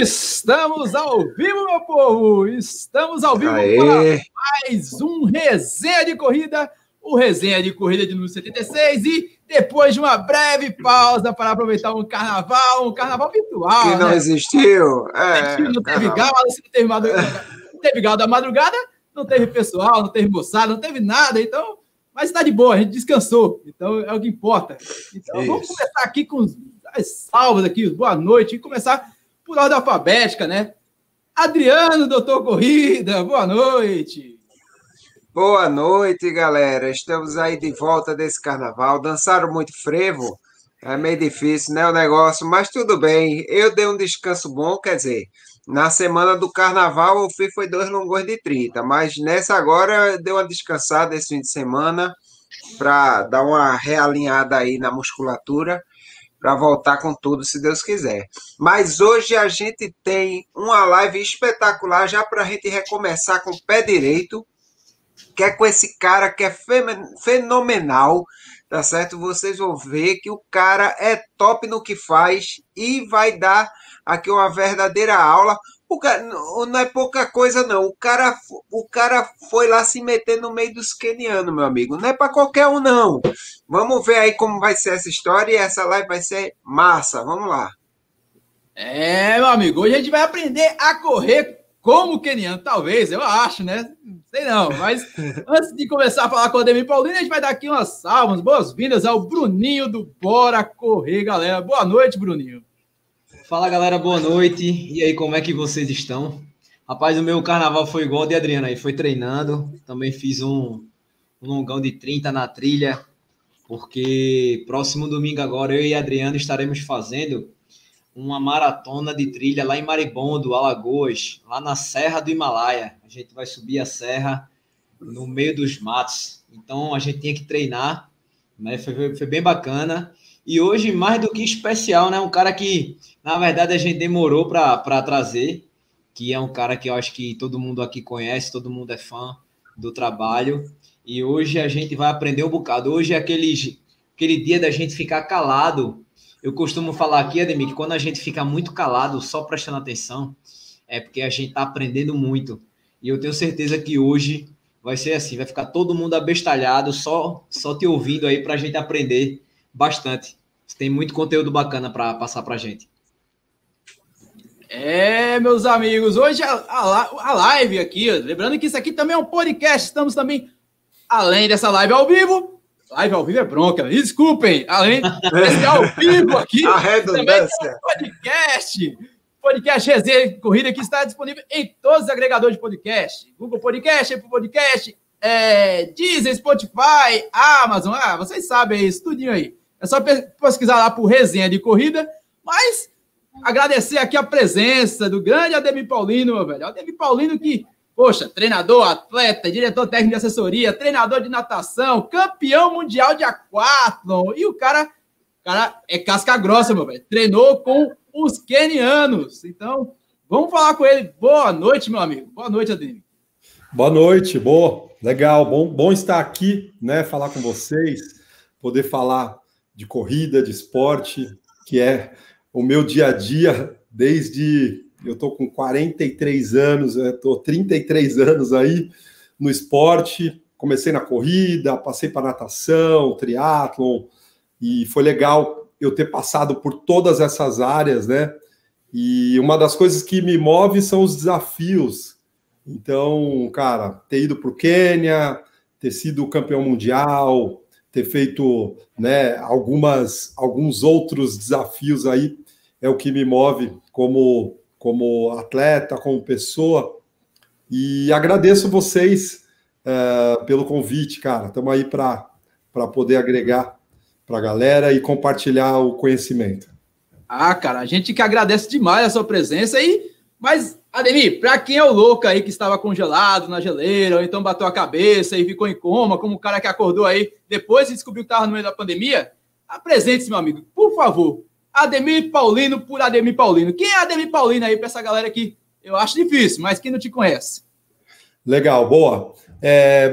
Estamos ao vivo, meu povo! Estamos ao vivo para mais um Resenha de Corrida, o Resenha de Corrida de número 76, e depois de uma breve pausa para aproveitar um carnaval virtual. Que não existiu. Não teve gala, não teve gala da madrugada, não teve pessoal, não teve moçada, não teve nada, então... Mas está de boa, a gente descansou, então é o que importa. Então vamos começar aqui com as salvas aqui, os boa noite, e começar... por ordem alfabética, né? Adriano, Doutor Corrida, boa noite. Boa noite, galera. Estamos aí de volta desse carnaval. Dançaram muito frevo, é meio difícil, né, o negócio, mas tudo bem. Eu dei um descanso bom, quer dizer, na semana do carnaval eu fiz foi 2 longões de 30, mas nessa agora deu uma descansada esse fim de semana para dar uma realinhada aí na musculatura, para voltar com tudo, se Deus quiser. Mas hoje a gente tem uma live espetacular, já para a gente recomeçar com o pé direito, que é com esse cara que é fenomenal, tá certo? Vocês vão ver que o cara é top no que faz e vai dar aqui uma verdadeira aula. O cara, não é pouca coisa, não. O cara foi lá se meter no meio dos quenianos, meu amigo. Não é para qualquer um, não. Vamos ver aí como vai ser essa história, e essa live vai ser massa. Vamos lá. É, meu amigo, hoje a gente vai aprender a correr como queniano, talvez, eu acho, né? Não sei não, mas antes de começar a falar com o Ademir Paulino, a gente vai dar aqui umas salvas, boas-vindas ao Bruninho do Bora Correr, galera. Boa noite, Bruninho. Fala, galera, boa noite. E aí, como é que vocês estão? Rapaz, o meu carnaval foi igual de Adriano aí, foi treinando. Também fiz um longão de 30 na trilha, porque próximo domingo agora eu e Adriano estaremos fazendo uma maratona de trilha lá em Maribondo, Alagoas, lá na Serra do Himalaia. A gente vai subir a serra no meio dos matos. Então, a gente tinha que treinar, né? Foi bem bacana. E hoje, mais do que especial, né? Um cara que, na verdade, a gente demorou para trazer, que é um cara que eu acho que todo mundo aqui conhece, todo mundo é fã do trabalho. E hoje a gente vai aprender um bocado. Hoje é aquele dia da gente ficar calado. Eu costumo falar aqui, Ademir, que quando a gente fica muito calado, só prestando atenção, é porque a gente está aprendendo muito. E eu tenho certeza que hoje vai ser assim, vai ficar todo mundo abestalhado, só te ouvindo aí para a gente aprender bastante. Tem muito conteúdo bacana para passar para a gente. É, meus amigos, hoje a live aqui, lembrando que isso aqui também é um podcast, estamos também, além dessa live ao vivo é bronca, desculpem, além desse ao vivo aqui, também tem um podcast Resenha de Corrida, que está disponível em todos os agregadores de podcast, Google Podcast, Apple Podcast, Deezer, Spotify, Amazon, vocês sabem isso, tudinho aí. É só pesquisar lá por Resenha de Corrida, mas agradecer aqui a presença do grande Ademir Paulino, meu velho. Ademir Paulino que, poxa, treinador, atleta, diretor técnico de assessoria, treinador de natação, campeão mundial de aquátlon. E o cara é casca grossa, meu velho. Treinou com os quenianos. Então, vamos falar com ele. Boa noite, meu amigo. Boa noite, Ademir. Boa noite, boa. Legal, bom estar aqui, né? Falar com vocês, poder falar de corrida, de esporte, que é o meu dia a dia, desde... Eu estou com 43 anos, estou 33 anos aí no esporte, comecei na corrida, passei para natação, triatlon, e foi legal eu ter passado por todas essas áreas, né? E uma das coisas que me move são os desafios. Então, cara, ter ido para o Quênia, ter sido campeão mundial... ter feito, né, alguns outros desafios aí, é o que me move como atleta, como pessoa, e agradeço vocês pelo convite, cara, estamos aí para poder agregar para a galera e compartilhar o conhecimento. Ah, cara, a gente que agradece demais a sua presença aí, mas, Ademir, para quem é o louco aí que estava congelado na geleira, ou então bateu a cabeça e ficou em coma, como o cara que acordou aí depois e descobriu que estava no meio da pandemia, apresente-se, meu amigo, por favor. Ademir Paulino por Ademir Paulino. Quem é Ademir Paulino aí para essa galera que eu acho difícil, mas quem não te conhece? Legal, boa.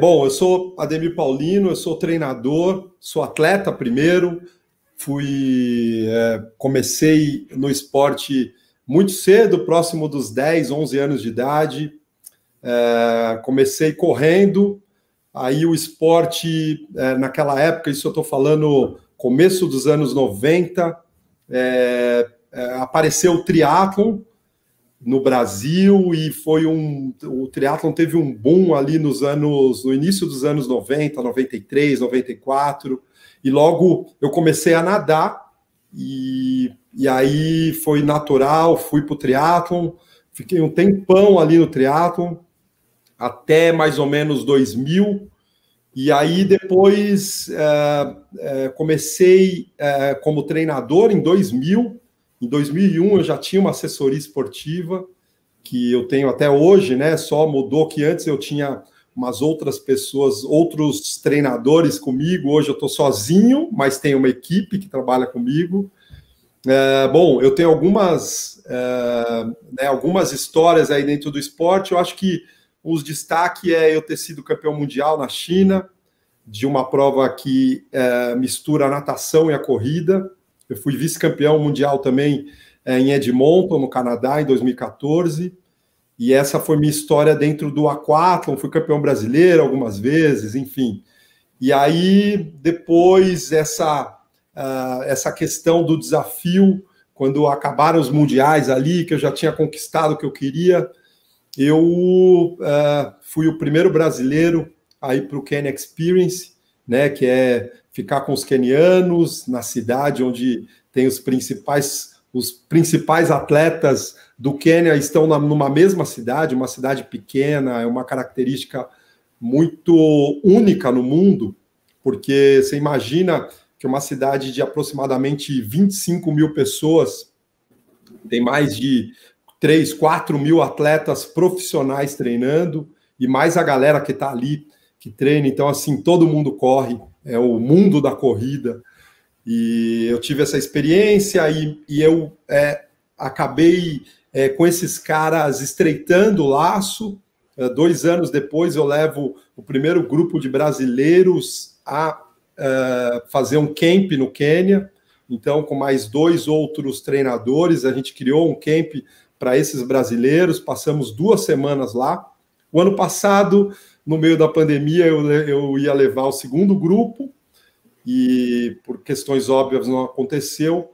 Bom, eu sou Ademir Paulino, eu sou treinador, sou atleta primeiro, comecei no esporte... muito cedo, próximo dos 10, 11 anos de idade. Comecei correndo, aí o esporte, naquela época, isso eu estou falando começo dos anos 90, apareceu o triatlon no Brasil, e foi o triatlon teve um boom ali no início dos anos 90, 93, 94, e logo eu comecei a nadar, e aí foi natural, fui para o triatlon, fiquei um tempão ali no triatlon, até mais ou menos 2000, e aí depois comecei como treinador em 2000, Em 2001, eu já tinha uma assessoria esportiva, que eu tenho até hoje, né? Só mudou que antes eu tinha umas outras pessoas, outros treinadores comigo. Hoje eu estou sozinho, mas tem uma equipe que trabalha comigo. Bom, eu tenho algumas histórias aí dentro do esporte. Eu acho que os destaques eu ter sido campeão mundial na China, de uma prova que mistura a natação e a corrida. Eu fui vice-campeão mundial também em Edmonton, no Canadá, em 2014. E essa foi minha história dentro do aquatlon. Fui campeão brasileiro algumas vezes, enfim. E aí, depois, essa questão do desafio, quando acabaram os mundiais ali, que eu já tinha conquistado o que eu queria, eu fui o primeiro brasileiro a ir para o Kenya Experience, né, que é ficar com os quenianos na cidade onde tem os principais atletas do Quênia estão numa mesma cidade, uma cidade pequena, é uma característica muito única no mundo, porque você imagina que uma cidade de aproximadamente 25 mil pessoas tem mais de 3, 4 mil atletas profissionais treinando, e mais a galera que está ali, que treina, então assim, todo mundo corre, é o mundo da corrida, e eu tive essa experiência, e eu acabei com esses caras estreitando o laço, 2 anos depois eu levo o primeiro grupo de brasileiros a fazer um camp no Quênia, então com mais 2 outros treinadores, a gente criou um camp para esses brasileiros, passamos 2 semanas lá. O ano passado, no meio da pandemia, eu ia levar o segundo grupo, e por questões óbvias não aconteceu,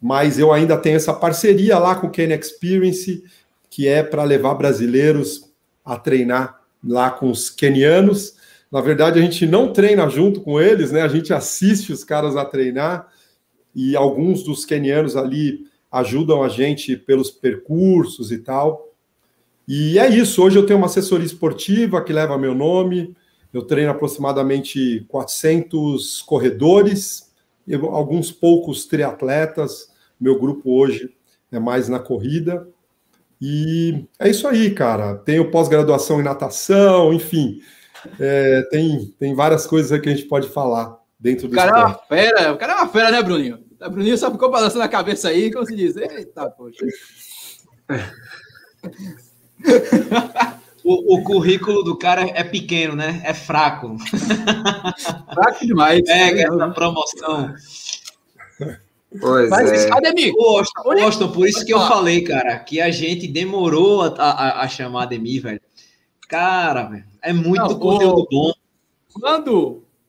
mas eu ainda tenho essa parceria lá com o Kenya Experience, que é para levar brasileiros a treinar lá com os quenianos. Na verdade, a gente não treina junto com eles, né? A gente assiste os caras a treinar, e alguns dos quenianos ali ajudam a gente pelos percursos e tal. E é isso, hoje eu tenho uma assessoria esportiva que leva meu nome, eu treino aproximadamente 400 corredores, alguns poucos triatletas, meu grupo hoje é mais na corrida, e é isso aí, cara. Tenho pós-graduação em natação, enfim, tem várias coisas que a gente pode falar dentro do esporte. O cara é uma fera, né, Bruninho? O Bruninho só ficou balançando a cabeça aí, como se diz, eita, poxa... O currículo do cara é pequeno, né? É fraco. Fraco demais. Pega essa promoção. Pois é. Ademir, Austin, por isso que eu falei, cara, que a gente demorou a chamar Ademir, velho. Cara, velho, é muito conteúdo bom.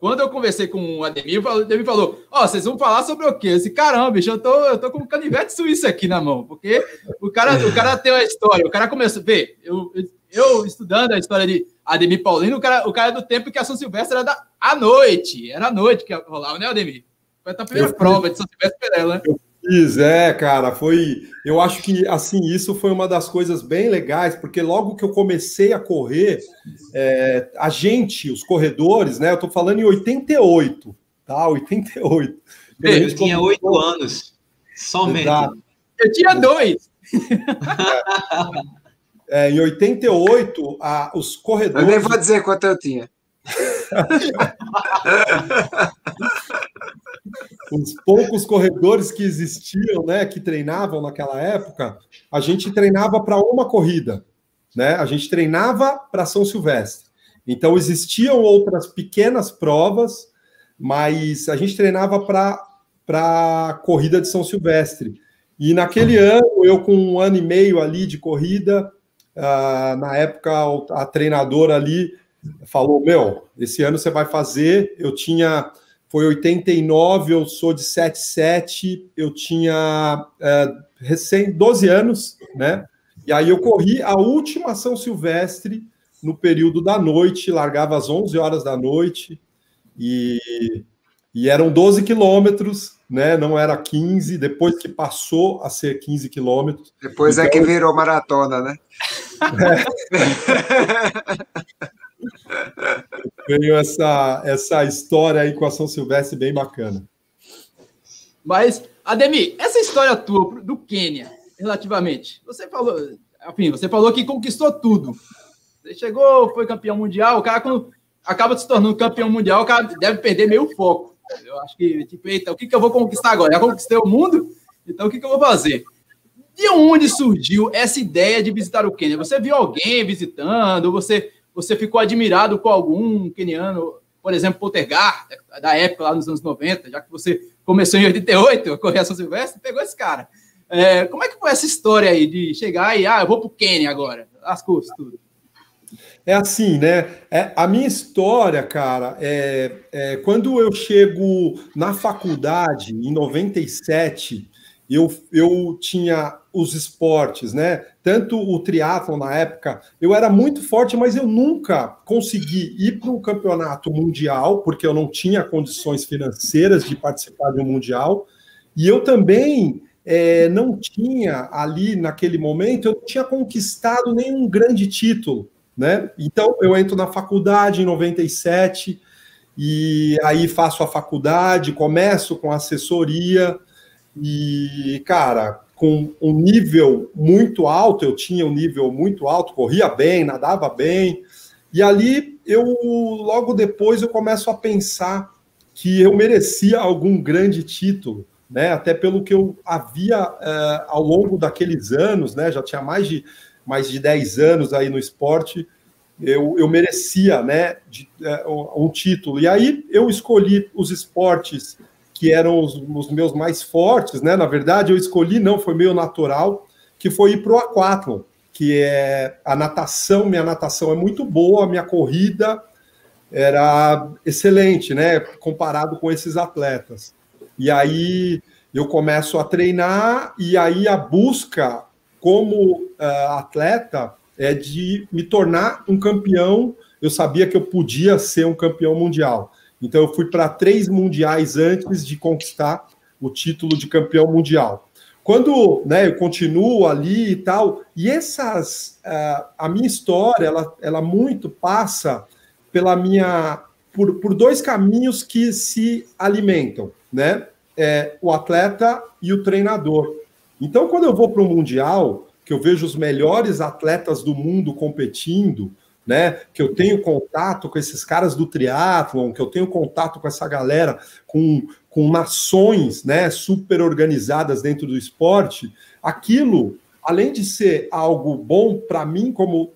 Quando eu conversei com o Ademir, o Ademir falou, vocês vão falar sobre o quê? Eu disse, caramba, bicho, eu tô com um canivete suíço aqui na mão, porque o cara tem uma história, o cara começou, eu estudando a história de Ademir Paulino, o cara é do tempo que a São Silvestre era à noite que rolava, né, Ademir? Foi a primeira prova de São Silvestre Perela, né? Eu fiz, cara, eu acho que, assim, isso foi uma das coisas bem legais, porque logo que eu comecei a correr, os corredores, né, eu tô falando em 88, tá, 88. Eu tinha 8 anos, somente. Exato. Eu tinha 2. Em 88, os corredores... Eu nem vou dizer quanto eu tinha. Os poucos corredores que existiam, né, que treinavam naquela época, a gente treinava para uma corrida, né? A gente treinava para São Silvestre. Então existiam outras pequenas provas, mas a gente treinava para a corrida de São Silvestre. E naquele ano, eu com 1 ano e meio ali de corrida, na época a treinadora ali falou, meu, esse ano você vai fazer, eu tinha, foi 89, eu sou de 77, eu tinha recém 12 anos, né? E aí eu corri a última São Silvestre no período da noite, largava às 11 horas da noite, e eram 12 quilômetros, né? Não era 15, depois que passou a ser 15 quilômetros. Depois então, é que virou maratona, né? Veio essa história aí com a São Silvestre bem bacana. Mas, Ademir, essa história tua do Quênia, relativamente, você falou que conquistou tudo. Você chegou, foi campeão mundial, o cara quando acaba se tornando campeão mundial, o cara deve perder meio o foco. Eu acho que, tipo, eita, o que eu vou conquistar agora? Já conquistei o mundo? Então o que eu vou fazer? De onde surgiu essa ideia de visitar o Quênia? Você viu alguém visitando? Você ficou admirado com algum queniano, por exemplo, Poltergar, da época lá nos anos 90, já que você começou em 88, a correr a São Silvestre, pegou esse cara. Como é que foi essa história aí de chegar e, eu vou pro Quênia agora, as coisas, tudo? É assim, né? A minha história, cara, quando eu chego na faculdade, em 97, eu tinha os esportes, né? Tanto o triatlon na época, eu era muito forte, mas eu nunca consegui ir para um campeonato mundial, porque eu não tinha condições financeiras de participar de um mundial, e eu também... não tinha ali naquele momento, eu não tinha conquistado nenhum grande título, né? Então eu entro na faculdade em 97 e aí faço a faculdade, começo com assessoria e, cara, com um nível muito alto, eu tinha um nível muito alto, corria bem, nadava bem, e ali logo depois eu começo a pensar que eu merecia algum grande título, né, até pelo que eu havia ao longo daqueles anos, né, já tinha mais de 10 anos aí no esporte, eu merecia, né, um título. E aí eu escolhi os esportes que eram os meus mais fortes, né, na verdade eu escolhi, não, foi meio natural, que foi ir para o aquátlon, que é a natação, minha natação é muito boa, minha corrida era excelente, né, comparado com esses atletas. E aí eu começo a treinar, e aí a busca como atleta é de me tornar um campeão. Eu sabia que eu podia ser um campeão mundial. Então eu fui para 3 mundiais antes de conquistar o título de campeão mundial. Quando, né, eu continuo ali e tal, e a minha história, ela muito passa pela por 2 caminhos que se alimentam, né? O atleta e o treinador. Então, quando eu vou para o Mundial, que eu vejo os melhores atletas do mundo competindo, né? Que eu tenho contato com esses caras do triatlon, que eu tenho contato com essa galera, com nações, né, super organizadas dentro do esporte, aquilo, além de ser algo bom para mim como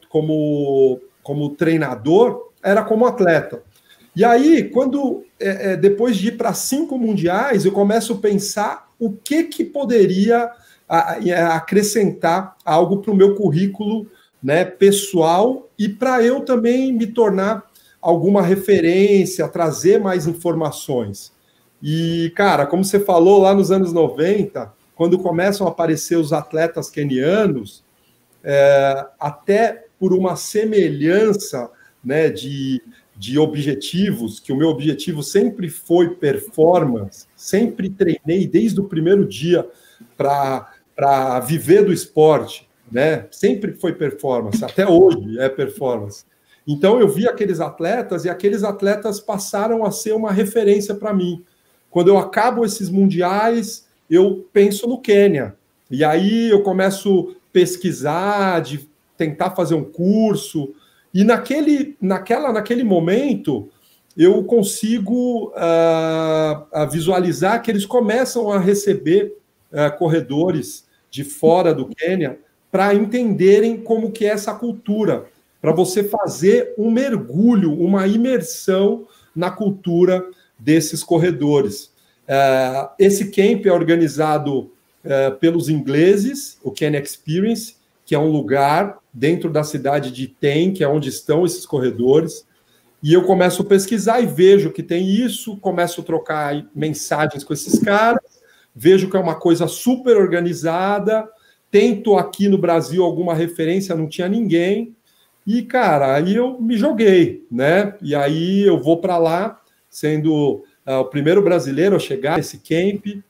treinador, era como atleta. E aí, quando depois de ir para 5 mundiais, eu começo a pensar o que poderia acrescentar algo para o meu currículo, né, pessoal, e para eu também me tornar alguma referência, trazer mais informações. E, cara, como você falou lá nos anos 90, quando começam a aparecer os atletas quenianos, até por uma semelhança, né, de objetivos, que o meu objetivo sempre foi performance, sempre treinei desde o primeiro dia para viver do esporte, né? Sempre foi performance, até hoje é performance. Então eu vi aqueles atletas, e aqueles atletas passaram a ser uma referência para mim. Quando eu acabo esses mundiais, eu penso no Quênia, e aí eu começo a pesquisar, de tentar fazer um curso. E naquele momento, eu consigo visualizar que eles começam a receber corredores de fora do Quênia para entenderem como que é essa cultura, para você fazer um mergulho, uma imersão na cultura desses corredores. Esse camp é organizado pelos ingleses, o Kenya Experience, que é um lugar dentro da cidade de Iten, que é onde estão esses corredores, e eu começo a pesquisar e vejo que tem isso, começo a trocar mensagens com esses caras, vejo que é uma coisa super organizada, tento aqui no Brasil alguma referência, não tinha ninguém, e, cara, aí eu me joguei, né? E aí eu vou para lá, sendo o primeiro brasileiro a chegar nesse camp,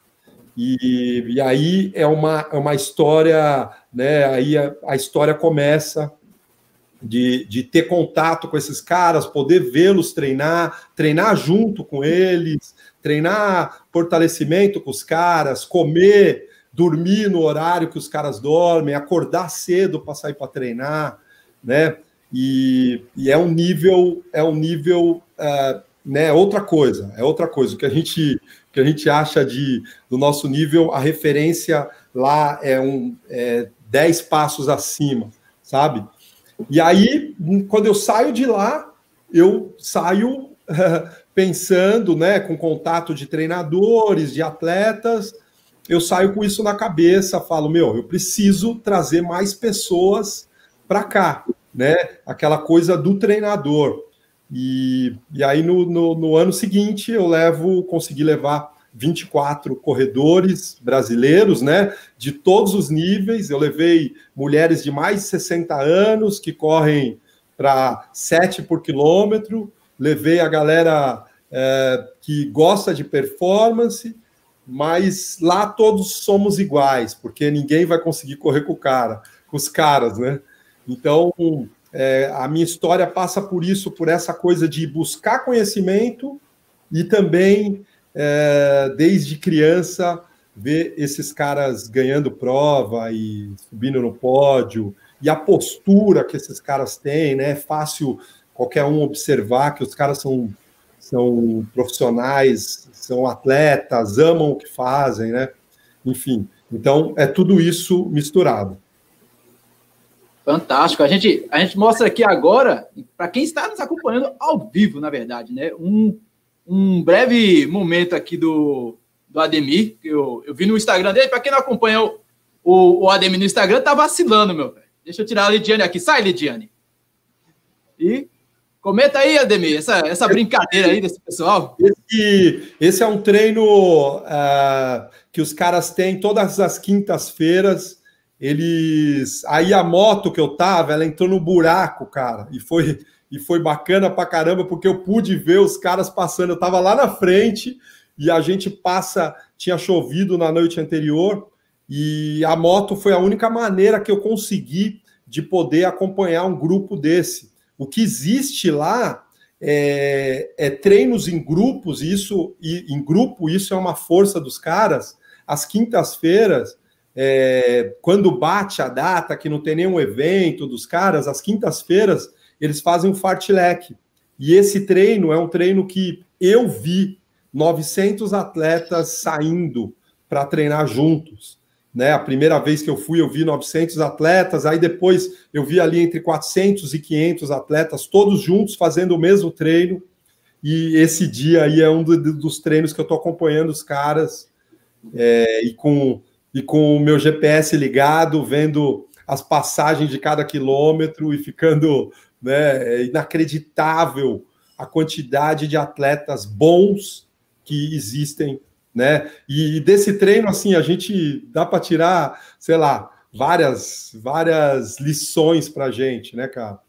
e aí é uma história, né? Aí a história começa de ter contato com esses caras, poder vê-los treinar junto com eles, treinar fortalecimento com os caras, comer, dormir no horário que os caras dormem, acordar cedo para sair para treinar, né? E é um nível né, outra coisa, o que a gente acha do nosso nível, a referência lá é 10 passos acima, sabe? E aí, quando eu saio de lá, eu saio pensando, né, com contato de treinadores, de atletas, eu saio com isso na cabeça, falo, meu, eu preciso trazer mais pessoas para cá, né, aquela coisa do treinador. E aí, no ano seguinte, consegui levar 24 corredores brasileiros, né, de todos os níveis. Eu levei mulheres de mais de 60 anos, que correm para 7 por quilômetro. Levei a galera que gosta de performance, mas lá todos somos iguais, porque ninguém vai conseguir correr com os caras, né? Então... a minha história passa por isso, por essa coisa de buscar conhecimento e também, desde criança, ver esses caras ganhando prova e subindo no pódio, e a postura que esses caras têm, né? É fácil qualquer um observar que os caras são profissionais, são atletas, amam o que fazem, né? Enfim, então é tudo isso misturado. Fantástico. A gente mostra aqui agora, para quem está nos acompanhando ao vivo, na verdade, né? Um breve momento aqui do Ademir, que eu vi no Instagram dele. Para quem não acompanha o Ademir no Instagram, tá vacilando, meu velho. Deixa eu tirar a Lidiane aqui. Sai, Lidiane. E comenta aí, Ademir, essa brincadeira aí desse pessoal. Esse é um treino que os caras têm todas as quintas-feiras. Aí a moto que eu tava, ela entrou no buraco, cara, e foi bacana pra caramba, porque eu pude ver os caras passando, eu tava lá na frente, e a gente tinha chovido na noite anterior, e a moto foi a única maneira que eu consegui de poder acompanhar um grupo desse. O que existe lá é treinos em grupos, isso é uma força dos caras, às quintas-feiras, quando bate a data, que não tem nenhum evento dos caras, às quintas-feiras eles fazem um fartlek. E esse treino é um treino que eu vi 900 atletas saindo para treinar juntos, né? A primeira vez que eu fui, eu vi 900 atletas, aí depois eu vi ali entre 400 e 500 atletas, todos juntos fazendo o mesmo treino. E esse dia aí é um dos treinos que eu estou acompanhando os caras, e com o meu GPS ligado, vendo as passagens de cada quilômetro e ficando, né, inacreditável a quantidade de atletas bons que existem, né? E desse treino, assim, a gente dá para tirar, sei lá, várias lições para a gente, né, cara?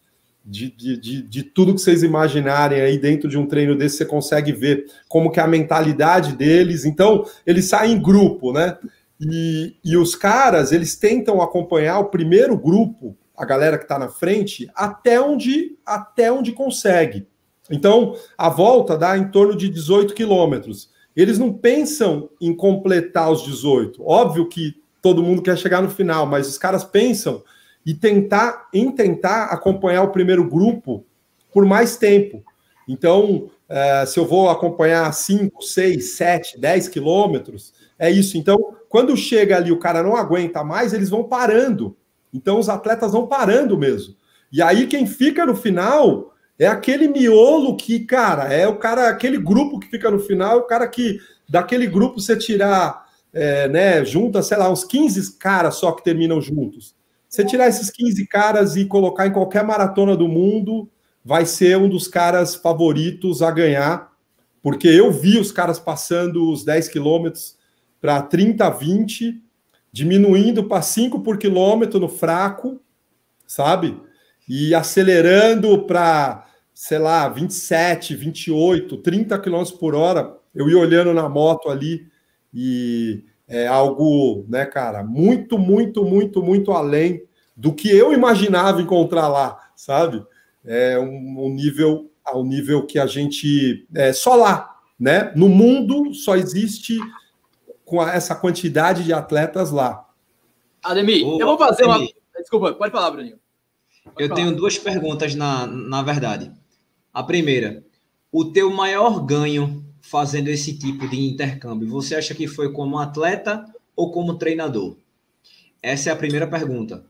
De tudo que vocês imaginarem aí dentro de um treino desse, você consegue ver como que é a mentalidade deles. Então, eles saem em grupo, né? E os caras, eles tentam acompanhar o primeiro grupo, a galera que está na frente, até onde consegue. Então, a volta dá em torno de 18 quilômetros. Eles não pensam em completar os 18. Óbvio que todo mundo quer chegar no final, mas os caras pensam em tentar acompanhar o primeiro grupo por mais tempo. Então, se eu vou acompanhar 5, 6, 7, 10 quilômetros, é isso. Então, quando chega ali, o cara não aguenta mais, eles vão parando. Então, os atletas vão parando mesmo. E aí, quem fica no final é aquele miolo que, cara, aquele grupo que fica no final, é o cara que, daquele grupo, você tirar junta, sei lá, uns 15 caras só que terminam juntos. Você tirar esses 15 caras e colocar em qualquer maratona do mundo, vai ser um dos caras favoritos a ganhar, porque eu vi os caras passando os 10 quilômetros para 30, 20, diminuindo para 5 por quilômetro no fraco, sabe? E acelerando para, sei lá, 27, 28, 30 km por hora, eu ia olhando na moto ali, e é algo, né, cara, muito, muito, muito, muito além do que eu imaginava encontrar lá, sabe? É um nível, ao nível que a gente... só lá, né? No mundo só existe com essa quantidade de atletas lá. Ademir, eu vou fazer uma... Desculpa, pode falar, Bruninho. Eu tenho duas perguntas, na verdade. A primeira, o teu maior ganho fazendo esse tipo de intercâmbio, você acha que foi como atleta ou como treinador? Essa é a primeira pergunta.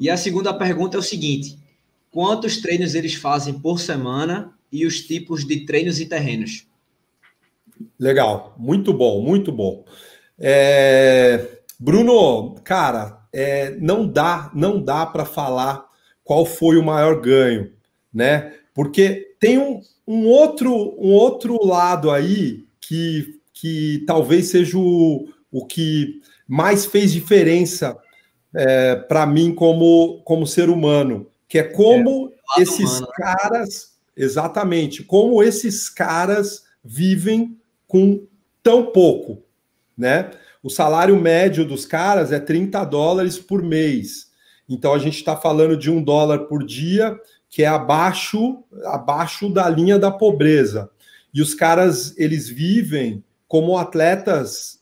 E a segunda pergunta é o seguinte, quantos treinos eles fazem por semana e os tipos de treinos e terrenos? Legal, muito bom, muito bom. Bruno, cara, não dá para falar qual foi o maior ganho, né? Porque tem um outro lado aí que talvez seja o que mais fez diferença para mim como ser humano, que é como esses caras... Exatamente, como esses caras vivem com tão pouco, né? O salário médio dos caras é $30 por mês. Então, a gente está falando de $1 por dia, que é abaixo da linha da pobreza. E os caras, eles vivem como atletas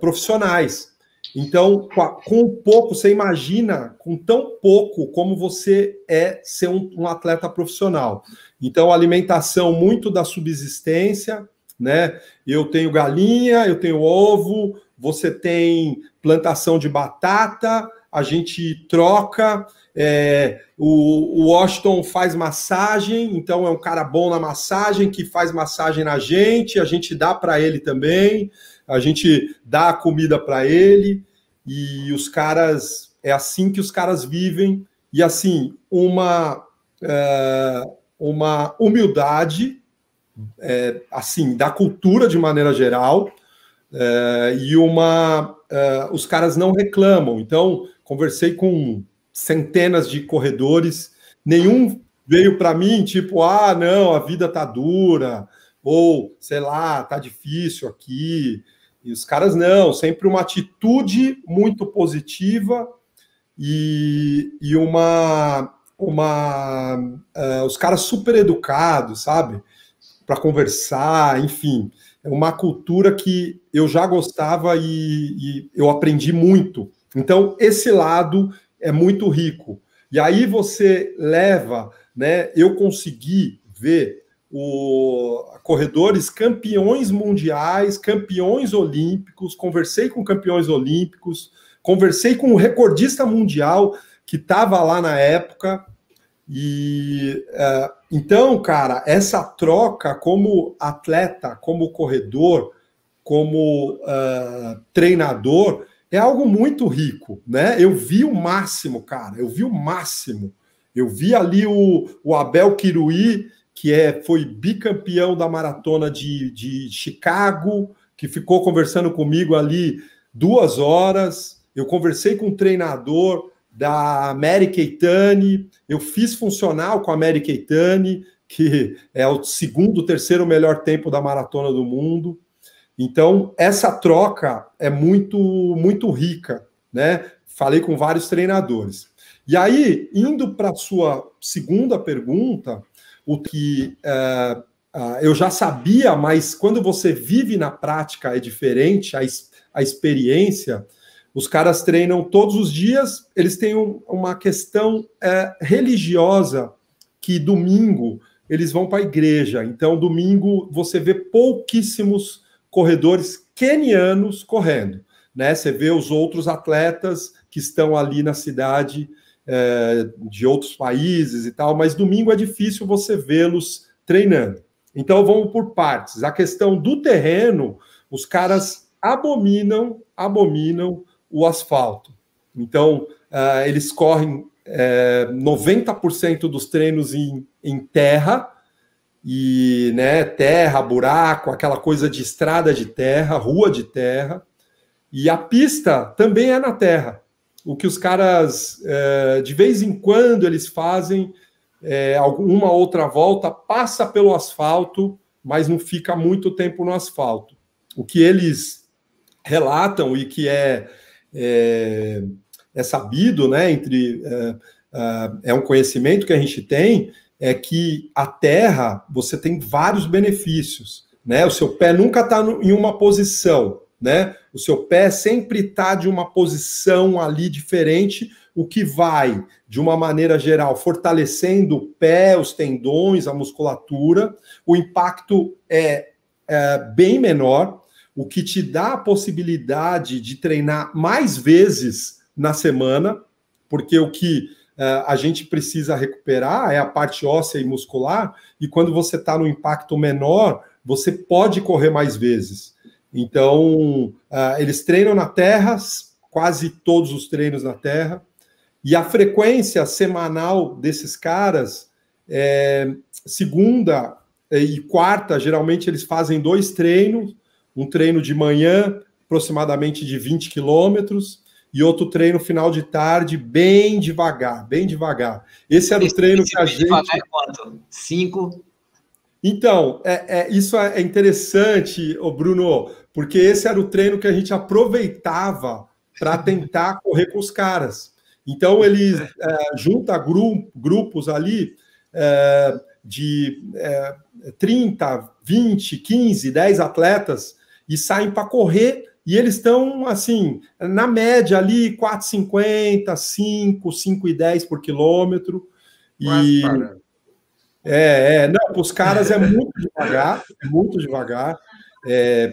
profissionais. Então, com pouco, você imagina, com tão pouco, como você é ser um atleta profissional. Então, alimentação muito da subsistência, né? Eu tenho galinha, eu tenho ovo, você tem plantação de batata... A gente troca, o Washington faz massagem, então é um cara bom na massagem, que faz massagem na gente, a gente dá para ele também, a gente dá a comida para ele, e os caras, é assim que os caras vivem, e assim, uma humildade, assim, da cultura de maneira geral, os caras não reclamam, então... Conversei com centenas de corredores, nenhum veio para mim, tipo, não, a vida tá dura, ou, sei lá, tá difícil aqui. E os caras não, sempre uma atitude muito positiva e os caras super educados, sabe? Para conversar, enfim. É uma cultura que eu já gostava e eu aprendi muito. Então, esse lado é muito rico. E aí você leva, né? Eu consegui ver corredores campeões mundiais, campeões olímpicos, conversei com campeões olímpicos, conversei com um recordista mundial que estava lá na época. E então, cara, essa troca como atleta, como corredor, como treinador... É algo muito rico, né? Eu vi o máximo, cara. Eu vi ali o Abel Kirui, que foi bicampeão da maratona de Chicago, que ficou conversando comigo ali 2 horas. Eu conversei com um treinador da Mary Keitany. Eu fiz funcional com a Mary Keitany, que é o segundo, terceiro melhor tempo da maratona do mundo. Então, essa troca é muito, muito rica, né? Falei com vários treinadores. E aí, indo para a sua segunda pergunta, o que eu já sabia, mas quando você vive na prática é diferente, a experiência, os caras treinam todos os dias, eles têm uma questão religiosa, que domingo eles vão para a igreja. Então, domingo você vê pouquíssimos corredores quenianos correndo, né? Você vê os outros atletas que estão ali na cidade de outros países e tal, mas domingo é difícil você vê-los treinando. Então, vamos por partes. A questão do terreno, os caras abominam o asfalto. Então, eles correm 90% dos treinos em terra, e, né, terra, buraco, aquela coisa de estrada de terra, rua de terra, e a pista também é na terra. O que os caras, de vez em quando, eles fazem alguma outra volta, passa pelo asfalto, mas não fica muito tempo no asfalto. O que eles relatam e que é sabido, né, é um conhecimento que a gente tem, é que a terra, você tem vários benefícios, né? O seu pé nunca está em uma posição, né? O seu pé sempre está de uma posição ali diferente, o que vai, de uma maneira geral, fortalecendo o pé, os tendões, a musculatura. O impacto é bem menor, o que te dá a possibilidade de treinar mais vezes na semana, porque o que a gente precisa recuperar é a parte óssea e muscular, e quando você está no impacto menor, você pode correr mais vezes. Então, eles treinam na terra, quase todos os treinos na terra, e a frequência semanal desses caras é segunda e quarta. Geralmente eles fazem 2 treinos, um treino de manhã, aproximadamente de 20 quilômetros, e outro treino final de tarde, bem devagar, bem devagar. Esse era o treino que a gente... Devagar quanto? 5? Então, isso é interessante, Bruno, porque esse era o treino que a gente aproveitava para tentar correr com os caras. Então, eles junta grupos ali de 30, 20, 15, 10 atletas e saem para correr. E eles estão, assim, na média ali, 4,50, 5, 5,10 por quilômetro. E... não, para os caras é muito devagar, é muito devagar.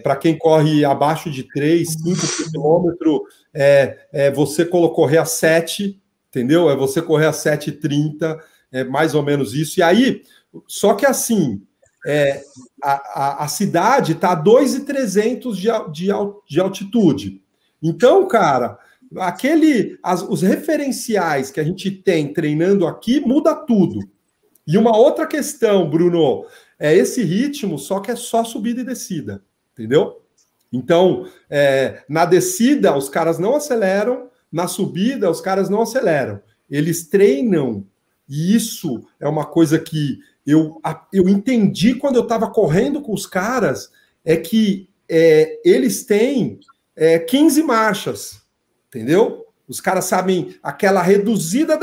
Para quem corre abaixo de 3, 5 por quilômetro, você correr a 7, entendeu? É você correr a 7,30, é mais ou menos isso. E aí, só que assim... a cidade está a 2,300 de altitude. Então, cara, os referenciais que a gente tem treinando aqui muda tudo. E uma outra questão, Bruno, é esse ritmo, só que é só subida e descida, entendeu? Então, na descida, os caras não aceleram, na subida, os caras não aceleram. Eles treinam, e isso é uma coisa que... Eu entendi quando eu estava correndo com os caras, eles têm 15 marchas, entendeu? Os caras sabem aquela reduzida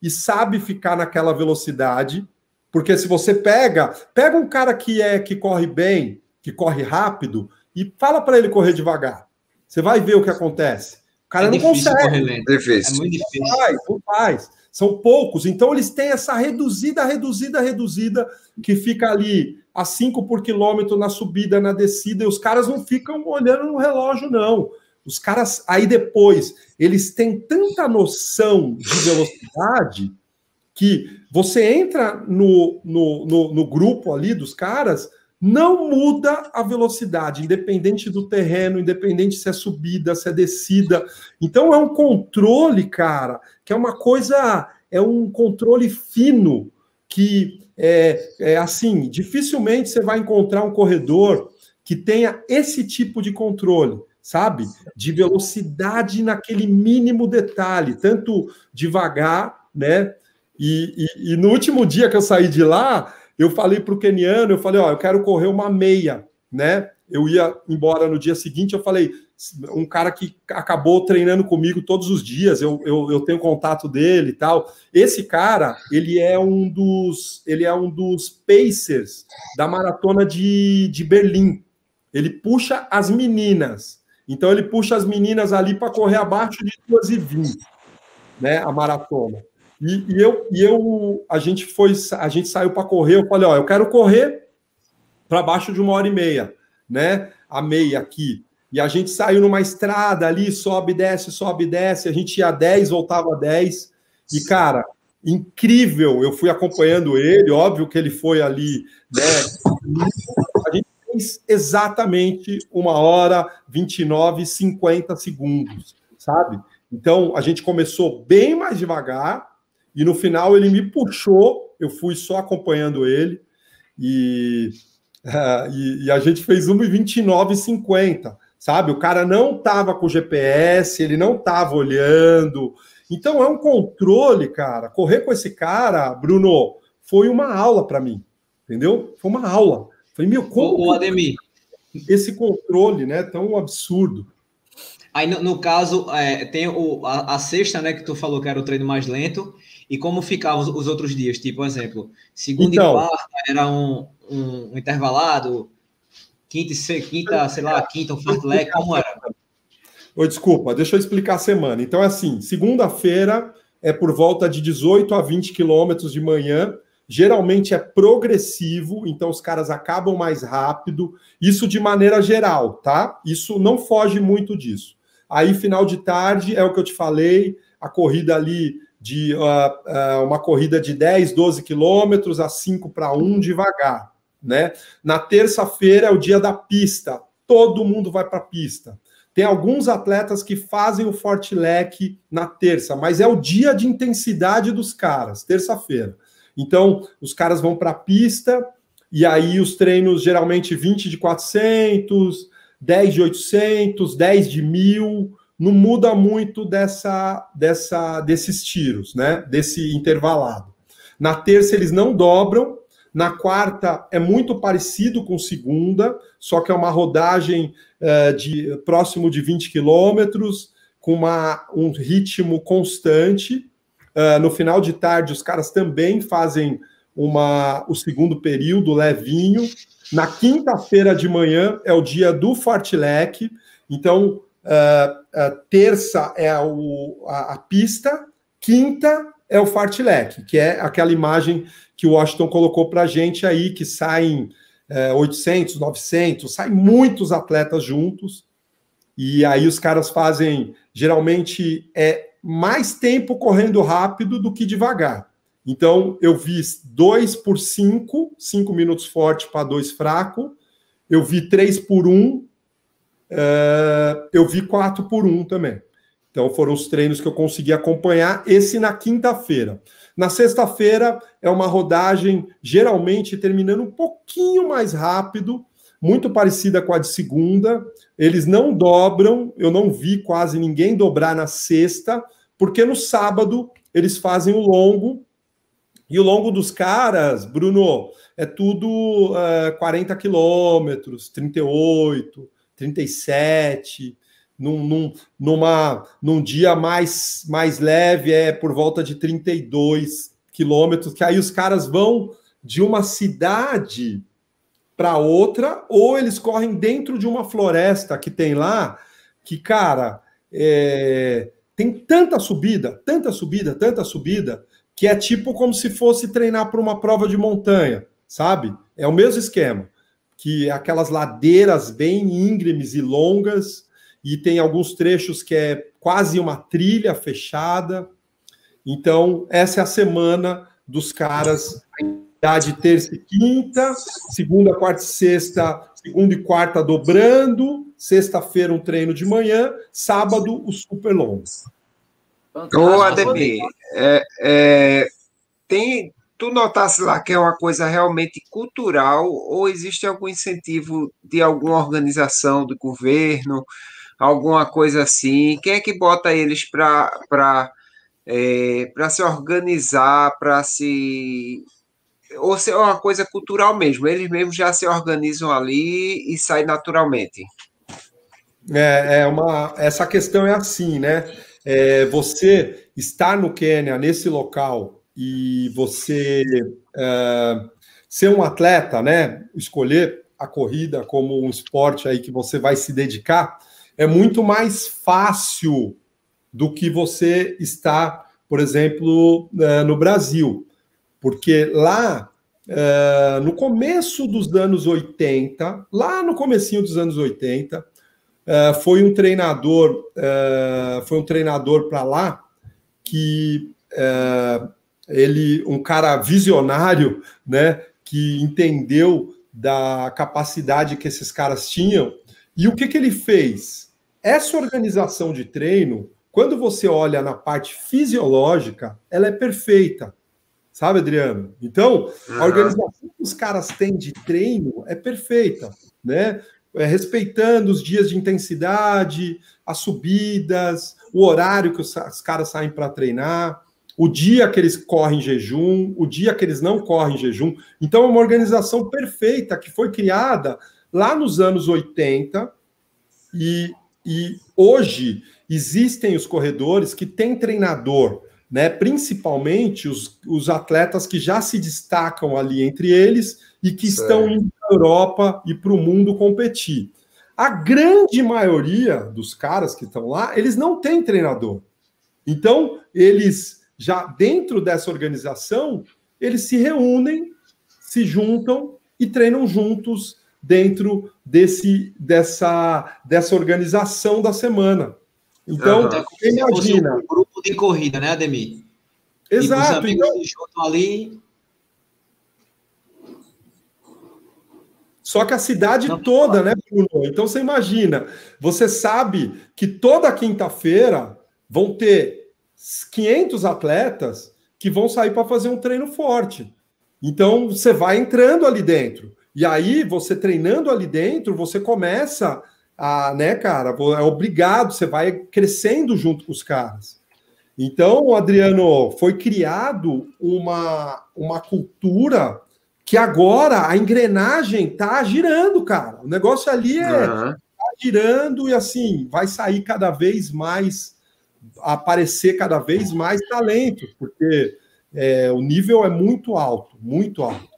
e sabe ficar naquela velocidade, porque se você pega um cara que corre bem, que corre rápido, e fala para ele correr devagar, você vai ver o que acontece. O cara não consegue. É muito difícil. Não faz. São poucos, então eles têm essa reduzida, que fica ali a 5 por quilômetro na subida, na descida, e os caras não ficam olhando no relógio, não. Os caras, aí depois, eles têm tanta noção de velocidade que você entra no grupo ali dos caras, não muda a velocidade, independente do terreno, independente se é subida, se é descida. Então é um controle, cara, que é uma coisa, é um controle fino, que assim, dificilmente você vai encontrar um corredor que tenha esse tipo de controle, sabe? De velocidade naquele mínimo detalhe, tanto devagar, né? E no último dia que eu saí de lá, eu falei para o keniano, ó, eu quero correr uma meia, né? Eu ia embora no dia seguinte, eu falei, um cara que acabou treinando comigo todos os dias, eu tenho contato dele e tal. Esse cara, ele é um dos pacers da maratona de Berlim. Ele puxa as meninas. Então, ele puxa as meninas ali para correr abaixo de 2,20, né? A maratona. A gente saiu para correr, eu falei, ó, eu quero correr para baixo de 1h30, né? A meia aqui. E a gente saiu numa estrada ali, sobe, desce, a gente ia a 10, voltava a 10. E, cara, incrível, eu fui acompanhando ele, óbvio que ele foi ali, né? A gente tem fez exatamente 1h, 29h, 50 segundos, sabe? Então, a gente começou bem mais devagar e no final ele me puxou, eu fui só acompanhando ele e a gente fez 1h, 29h, 50, sabe? O cara não estava com o GPS, ele não estava olhando. Então, é um controle, cara. Correr com esse cara, Bruno, foi uma aula para mim, entendeu? Foi uma aula. Falei, meu, como... Ademir, esse controle, né, tão absurdo. Aí, no caso, tem a sexta, né, que tu falou que era o treino mais lento, e como ficavam os outros dias? Tipo, por exemplo, segunda então, e quarta era um intervalado, quinta, sei lá, quinta, um fartlek, como era? Oi, desculpa, deixa eu explicar a semana. Então, é assim, segunda-feira é por volta de 18 a 20 quilômetros de manhã, geralmente é progressivo, então os caras acabam mais rápido, isso de maneira geral, tá? Isso não foge muito disso. Aí, final de tarde, é o que eu te falei, a corrida ali, uma corrida de 10, 12 quilômetros, a 5:1, devagar, né? Na terça-feira é o dia da pista, todo mundo vai para a pista. Tem alguns atletas que fazem o fartlek na terça, mas é o dia de intensidade dos caras, terça-feira. Então, os caras vão para a pista, e aí os treinos, geralmente, 20 de 400, 10 de 800, 10 de 1.000, não muda muito desses tiros, né? Desse intervalado. Na terça, eles não dobram. Na quarta, é muito parecido com segunda, só que é uma rodagem de próximo de 20 quilômetros, com um ritmo constante. No final de tarde, os caras também fazem o segundo período, levinho. Na quinta-feira de manhã é o dia do fartlek. Então, terça é a pista, quinta é o fartlek, que é aquela imagem que o Washington colocou para a gente aí, que saem 800, 900, saem muitos atletas juntos, e aí os caras fazem, geralmente, mais tempo correndo rápido do que devagar. Então, eu vi 2x5, 5 minutos forte para 2 fraco, eu vi 3x1, eu vi 4x1 também. Então, foram os treinos que eu consegui acompanhar, esse na quinta-feira. Na sexta-feira, é uma rodagem, geralmente, terminando um pouquinho mais rápido, muito parecida com a de segunda. Eles não dobram, eu não vi quase ninguém dobrar na sexta, porque no sábado eles fazem o longo, e o longo dos caras, Bruno, é tudo 40 quilômetros, 38, 37... Num dia mais leve, é por volta de 32 quilômetros, que aí os caras vão de uma cidade para outra, ou eles correm dentro de uma floresta que tem lá, que, cara, tem tanta subida, que é tipo como se fosse treinar para uma prova de montanha, sabe? É o mesmo esquema, que aquelas ladeiras bem íngremes e longas, e tem alguns trechos que é quase uma trilha fechada. Então, essa é a semana dos caras, de terça e quinta, segunda, quarta e sexta, segunda e quarta dobrando, sexta-feira um treino de manhã, sábado o super longo. Ô, Ademir, tu notasse lá que é uma coisa realmente cultural ou existe algum incentivo de alguma organização, do governo, alguma coisa assim? Quem é que bota eles para se organizar, para se... Ou se é uma coisa cultural mesmo? Eles mesmos já se organizam ali e saem naturalmente. Essa questão é assim, né? Você estar no Quênia, nesse local, e você ser um atleta, né? Escolher a corrida como um esporte aí que você vai se dedicar, é muito mais fácil do que você estar, por exemplo, no Brasil. Porque lá, no começo dos anos 80, foi um treinador para lá que um cara visionário, né, que entendeu da capacidade que esses caras tinham. E o que que ele fez? Essa organização de treino, quando você olha na parte fisiológica, ela é perfeita. Sabe, Adriano? Então, a organização que os caras têm de treino é perfeita, né? É, respeitando os dias de intensidade, as subidas, o horário que os caras saem para treinar, o dia que eles correm em jejum, o dia que eles não correm em jejum. Então, é uma organização perfeita que foi criada lá nos anos 80 e hoje existem os corredores que têm treinador, né? Principalmente os atletas que já se destacam ali entre eles e que estão indo para a Europa e para o mundo competir. A grande maioria dos caras que estão lá, eles não têm treinador. Então, eles já dentro dessa organização, eles se reúnem, se juntam e treinam juntos dentro dessa organização da semana. Então, imagina... Um grupo de corrida, né, Ademir? Exato. E os juntam ali... Só que a cidade toda, né, Bruno? Então, você imagina, você sabe que toda quinta-feira vão ter 500 atletas que vão sair para fazer um treino forte. Então, você vai entrando ali dentro. E aí, você treinando ali dentro, você começa... Ah, né, cara, é obrigado, você vai crescendo junto com os caras. Então, Adriano, foi criado uma cultura que agora a engrenagem tá girando, cara. O negócio ali tá girando e assim, vai sair cada vez mais, aparecer cada vez mais talentos, porque o nível é muito alto, muito alto.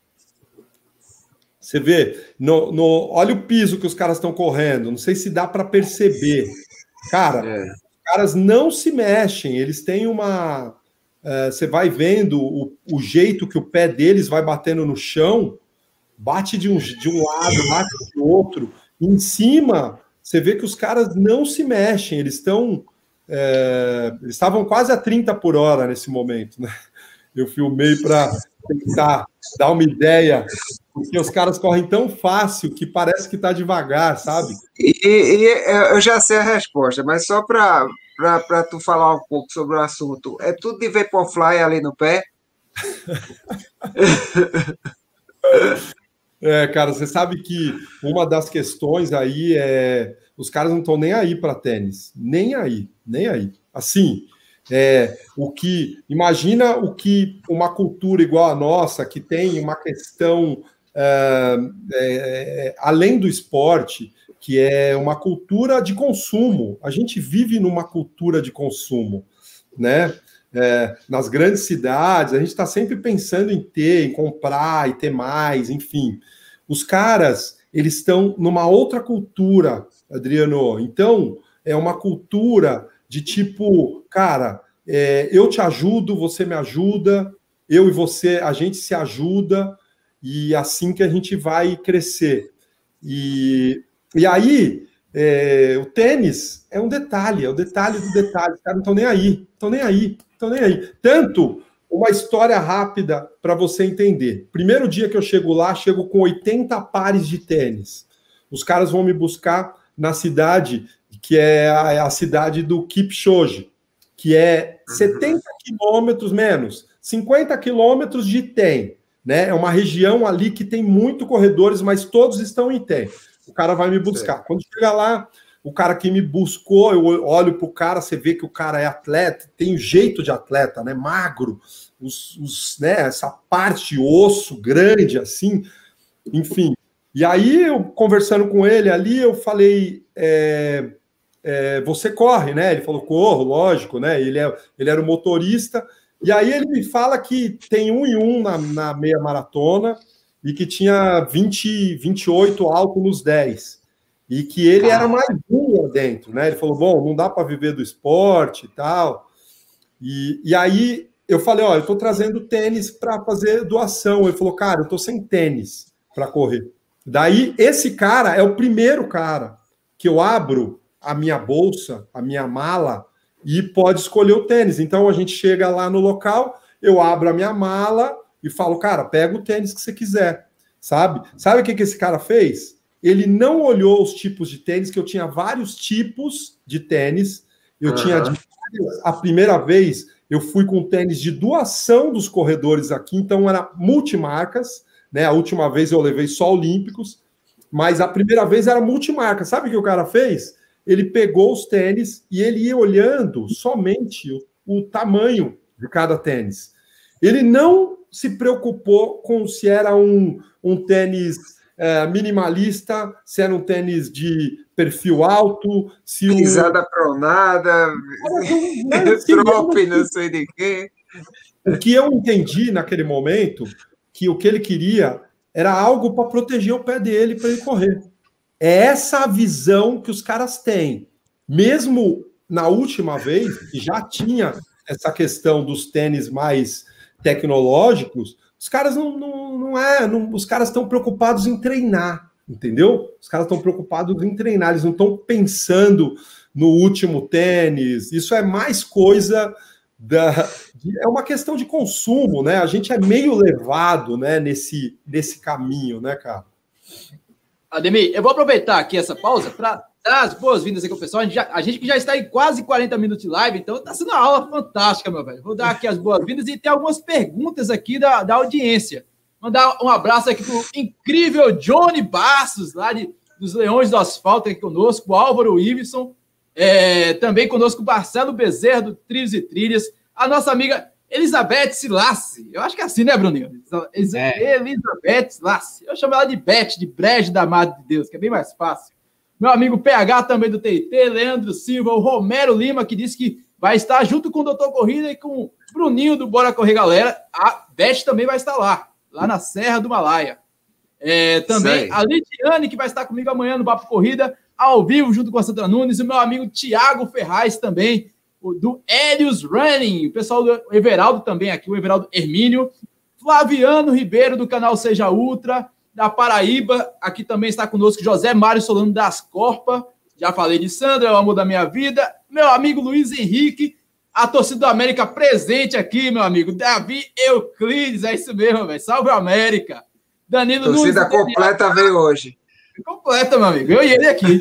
Você vê, olha o piso que os caras estão correndo, não sei se dá para perceber. Cara, os caras não se mexem, eles têm uma... você vai vendo o jeito que o pé deles vai batendo no chão, bate de um lado, bate do outro, em cima, você vê que os caras não se mexem, eles estavam quase a 30 por hora nesse momento, né? Eu filmei para tentar dar uma ideia... Porque os caras correm tão fácil que parece que está devagar, sabe? E eu já sei a resposta, mas só para tu falar um pouco sobre o assunto. É tudo de Vaporfly ali no pé? Cara, você sabe que uma das questões aí é... Os caras não estão nem aí para tênis. Nem aí. Assim... Imagina o que uma cultura igual a nossa, que tem uma questão além do esporte, que é uma cultura de consumo. A gente vive numa cultura de consumo, né? Nas grandes cidades, a gente está sempre pensando em comprar e ter mais, enfim. Os caras, eles estão numa outra cultura, Adriano. Então, é uma cultura... de tipo, cara, eu te ajudo, você me ajuda, eu e você, a gente se ajuda, e assim que a gente vai crescer. E aí, o tênis é um detalhe, é o detalhe do detalhe, os caras não estão nem aí, estão nem aí. Tanto, uma história rápida para você entender. Primeiro dia que eu chego lá, chego com 80 pares de tênis. Os caras vão me buscar na cidade... que é a cidade do Kipchoge, que é 70 quilômetros menos, 50 quilômetros de Iten, né? É uma região ali que tem muito corredores, mas todos estão em Iten. O cara vai me buscar. Quando chega lá, o cara que me buscou, eu olho para o cara, você vê que o cara é atleta, tem um jeito de atleta, né? Magro, né? Essa parte osso grande, assim, enfim. E aí, eu conversando com ele ali, eu falei... você corre, né? Ele falou, corro, lógico, né? Ele era o motorista. E aí ele me fala que tem 1 e 1 na meia maratona e que tinha 28 alto nos 10. E que ele era mais um lá dentro, né? Ele falou, bom, não dá para viver do esporte e tal. E aí eu falei, ó, eu tô trazendo tênis para fazer doação. Ele falou, cara, eu tô sem tênis para correr. Daí esse cara é o primeiro cara que eu abro a minha bolsa, a minha mala, e pode escolher o tênis. Então, a gente chega lá no local, eu abro a minha mala e falo, cara, pega o tênis que você quiser. sabe? Sabe o que esse cara fez? Ele não olhou os tipos de tênis, que eu tinha vários tipos de tênis. Eu tinha... A primeira vez, eu fui com tênis de doação dos corredores aqui, então era multimarcas, né? A última vez eu levei só olímpicos, mas a primeira vez era multimarca. Sabe o que o cara fez? Ele pegou os tênis e ele ia olhando somente o tamanho de cada tênis. Ele não se preocupou com se era um tênis... minimalista, se era um tênis de perfil alto, se pisada pronada, trope, não sei de quê. O que eu entendi naquele momento, que o que ele queria era algo para proteger o pé dele, para ele correr. É essa a visão que os caras têm. Mesmo na última vez, que já tinha essa questão dos tênis mais tecnológicos, os caras não, os caras estão preocupados em treinar, entendeu? Os caras estão preocupados em treinar, eles não estão pensando no último tênis. Isso é mais coisa é uma questão de consumo, né? A gente é meio levado, né, nesse caminho, né, cara? Ademir, eu vou aproveitar aqui essa pausa para dar as boas-vindas aqui ao pessoal. A gente que já está em quase 40 minutos de live, então está sendo uma aula fantástica, meu velho. Vou dar aqui as boas-vindas e tem algumas perguntas aqui da audiência. Mandar um abraço aqui para o incrível Johnny Bastos, lá dos Leões do Asfalto, aqui conosco, o Álvaro Iveson, também conosco o Marcelo Bezerra, do Trilhos e Trilhas, a nossa amiga Elizabeth Silassi, eu acho que é assim, né, Bruninho? Elizabeth Silassi, eu chamo ela de Beth, de Brejo da Madre de Deus, que é bem mais fácil. Meu amigo PH, também do TIT, Leandro Silva, o Romero Lima, que disse que vai estar junto com o Doutor Corrida e com o Bruninho do Bora Correr, galera. A Beth também vai estar lá na Serra do Himalaia. Também a Lidiane, que vai estar comigo amanhã no Papo Corrida, ao vivo, junto com a Sandra Nunes, e o meu amigo Tiago Ferraz também, do Helios Running, o pessoal do Everaldo também aqui, o Everaldo Hermínio, Flaviano Ribeiro, do canal Seja Ultra, da Paraíba, aqui também está conosco José Mário Solano das Corpa, já falei de Sandra, o amor da minha vida, meu amigo Luiz Henrique, a torcida do América presente aqui, meu amigo, Davi Euclides, é isso mesmo, velho, salve América, Danilo torcida Nunes. Torcida completa veio hoje. Completa, meu amigo, eu e ele aqui.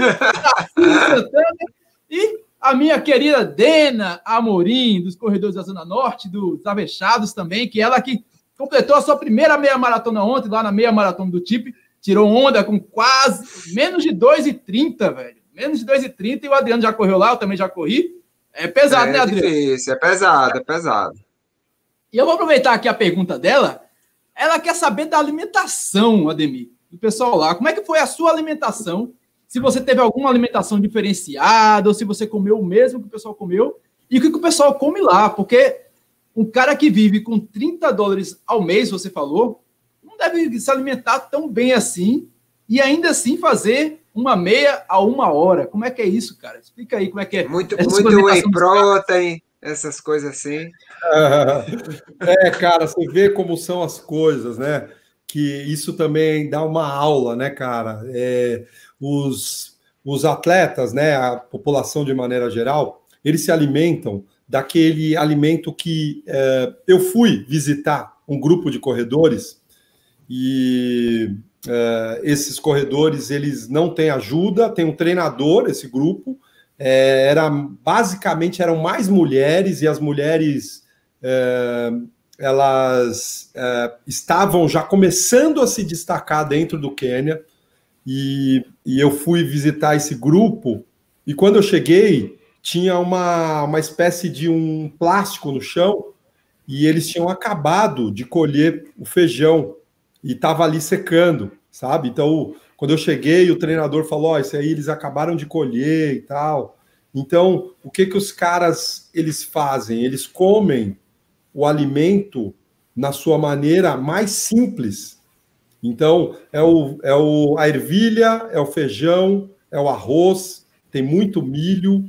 E a minha querida Dena Amorim, dos Corredores da Zona Norte, dos Avechados também, que ela que completou a sua primeira meia maratona ontem, lá na meia maratona do TIP, tirou onda com quase menos de 2,30, velho. Menos de 2,30, e o Adriano já correu lá, eu também já corri. É pesado, né, Adriano? Difícil, é pesado. E eu vou aproveitar aqui a pergunta dela. Ela quer saber da alimentação, Ademir, do pessoal lá. Como é que foi a sua alimentação? Se você teve alguma alimentação diferenciada, ou se você comeu o mesmo que o pessoal comeu, e o que o pessoal come lá, porque um cara que vive com $30 ao mês, você falou, não deve se alimentar tão bem assim, e ainda assim fazer uma meia a uma hora. Como é que é isso, cara? Explica aí como é que é. Muito whey protein, essas coisas assim. Cara, você vê como são as coisas, né? Que isso também dá uma aula, né, cara? Os atletas, né, a população de maneira geral, eles se alimentam daquele alimento que... eu fui visitar um grupo de corredores e esses corredores, eles não têm ajuda, tem um treinador, esse grupo, basicamente eram mais mulheres, e as mulheres... elas estavam já começando a se destacar dentro do Quênia, e eu fui visitar esse grupo, e quando eu cheguei, tinha uma espécie de um plástico no chão, e eles tinham acabado de colher o feijão, e estava ali secando, sabe? Então, quando eu cheguei, o treinador falou, isso aí eles acabaram de colher e tal. Então, o que os caras eles fazem? Eles comem o alimento na sua maneira mais simples. Então, a ervilha, é o feijão, é o arroz, tem muito milho,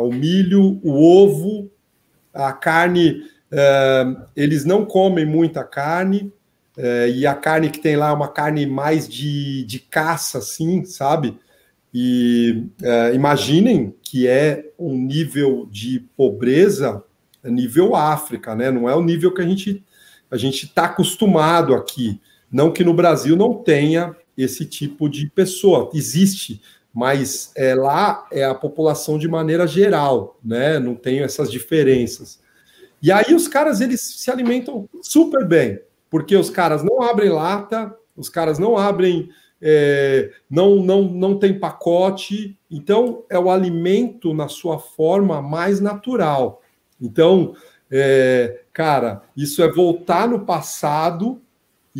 o milho, o ovo, a carne, eles não comem muita carne, e a carne que tem lá é uma carne mais de caça, assim, sabe? E imaginem que é um nível de pobreza nível África, né? Não é o nível que a gente está acostumado aqui. Não que no Brasil não tenha esse tipo de pessoa, existe, mas lá é a população de maneira geral, né? Não tem essas diferenças. E aí os caras, eles se alimentam super bem, porque os caras não abrem lata, os caras não abrem, não tem pacote, então é o alimento na sua forma mais natural. Então, cara, isso é voltar no passado.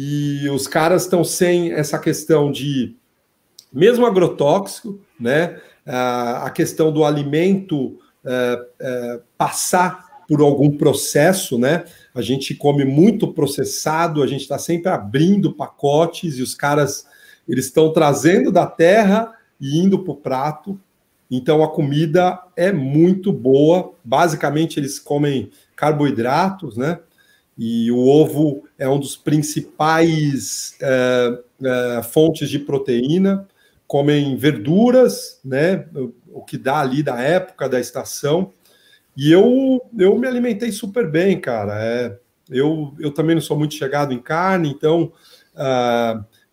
E os caras estão sem essa questão de, mesmo agrotóxico, né? A questão do alimento passar por algum processo, né? A gente come muito processado, a gente está sempre abrindo pacotes e os caras, eles estão trazendo da terra e indo para o prato. Então, a comida é muito boa. Basicamente, eles comem carboidratos, né? E o ovo é um dos principais fontes de proteína. Comem verduras, né? O que dá ali da época, da estação. E eu me alimentei super bem, cara. Eu também não sou muito chegado em carne, então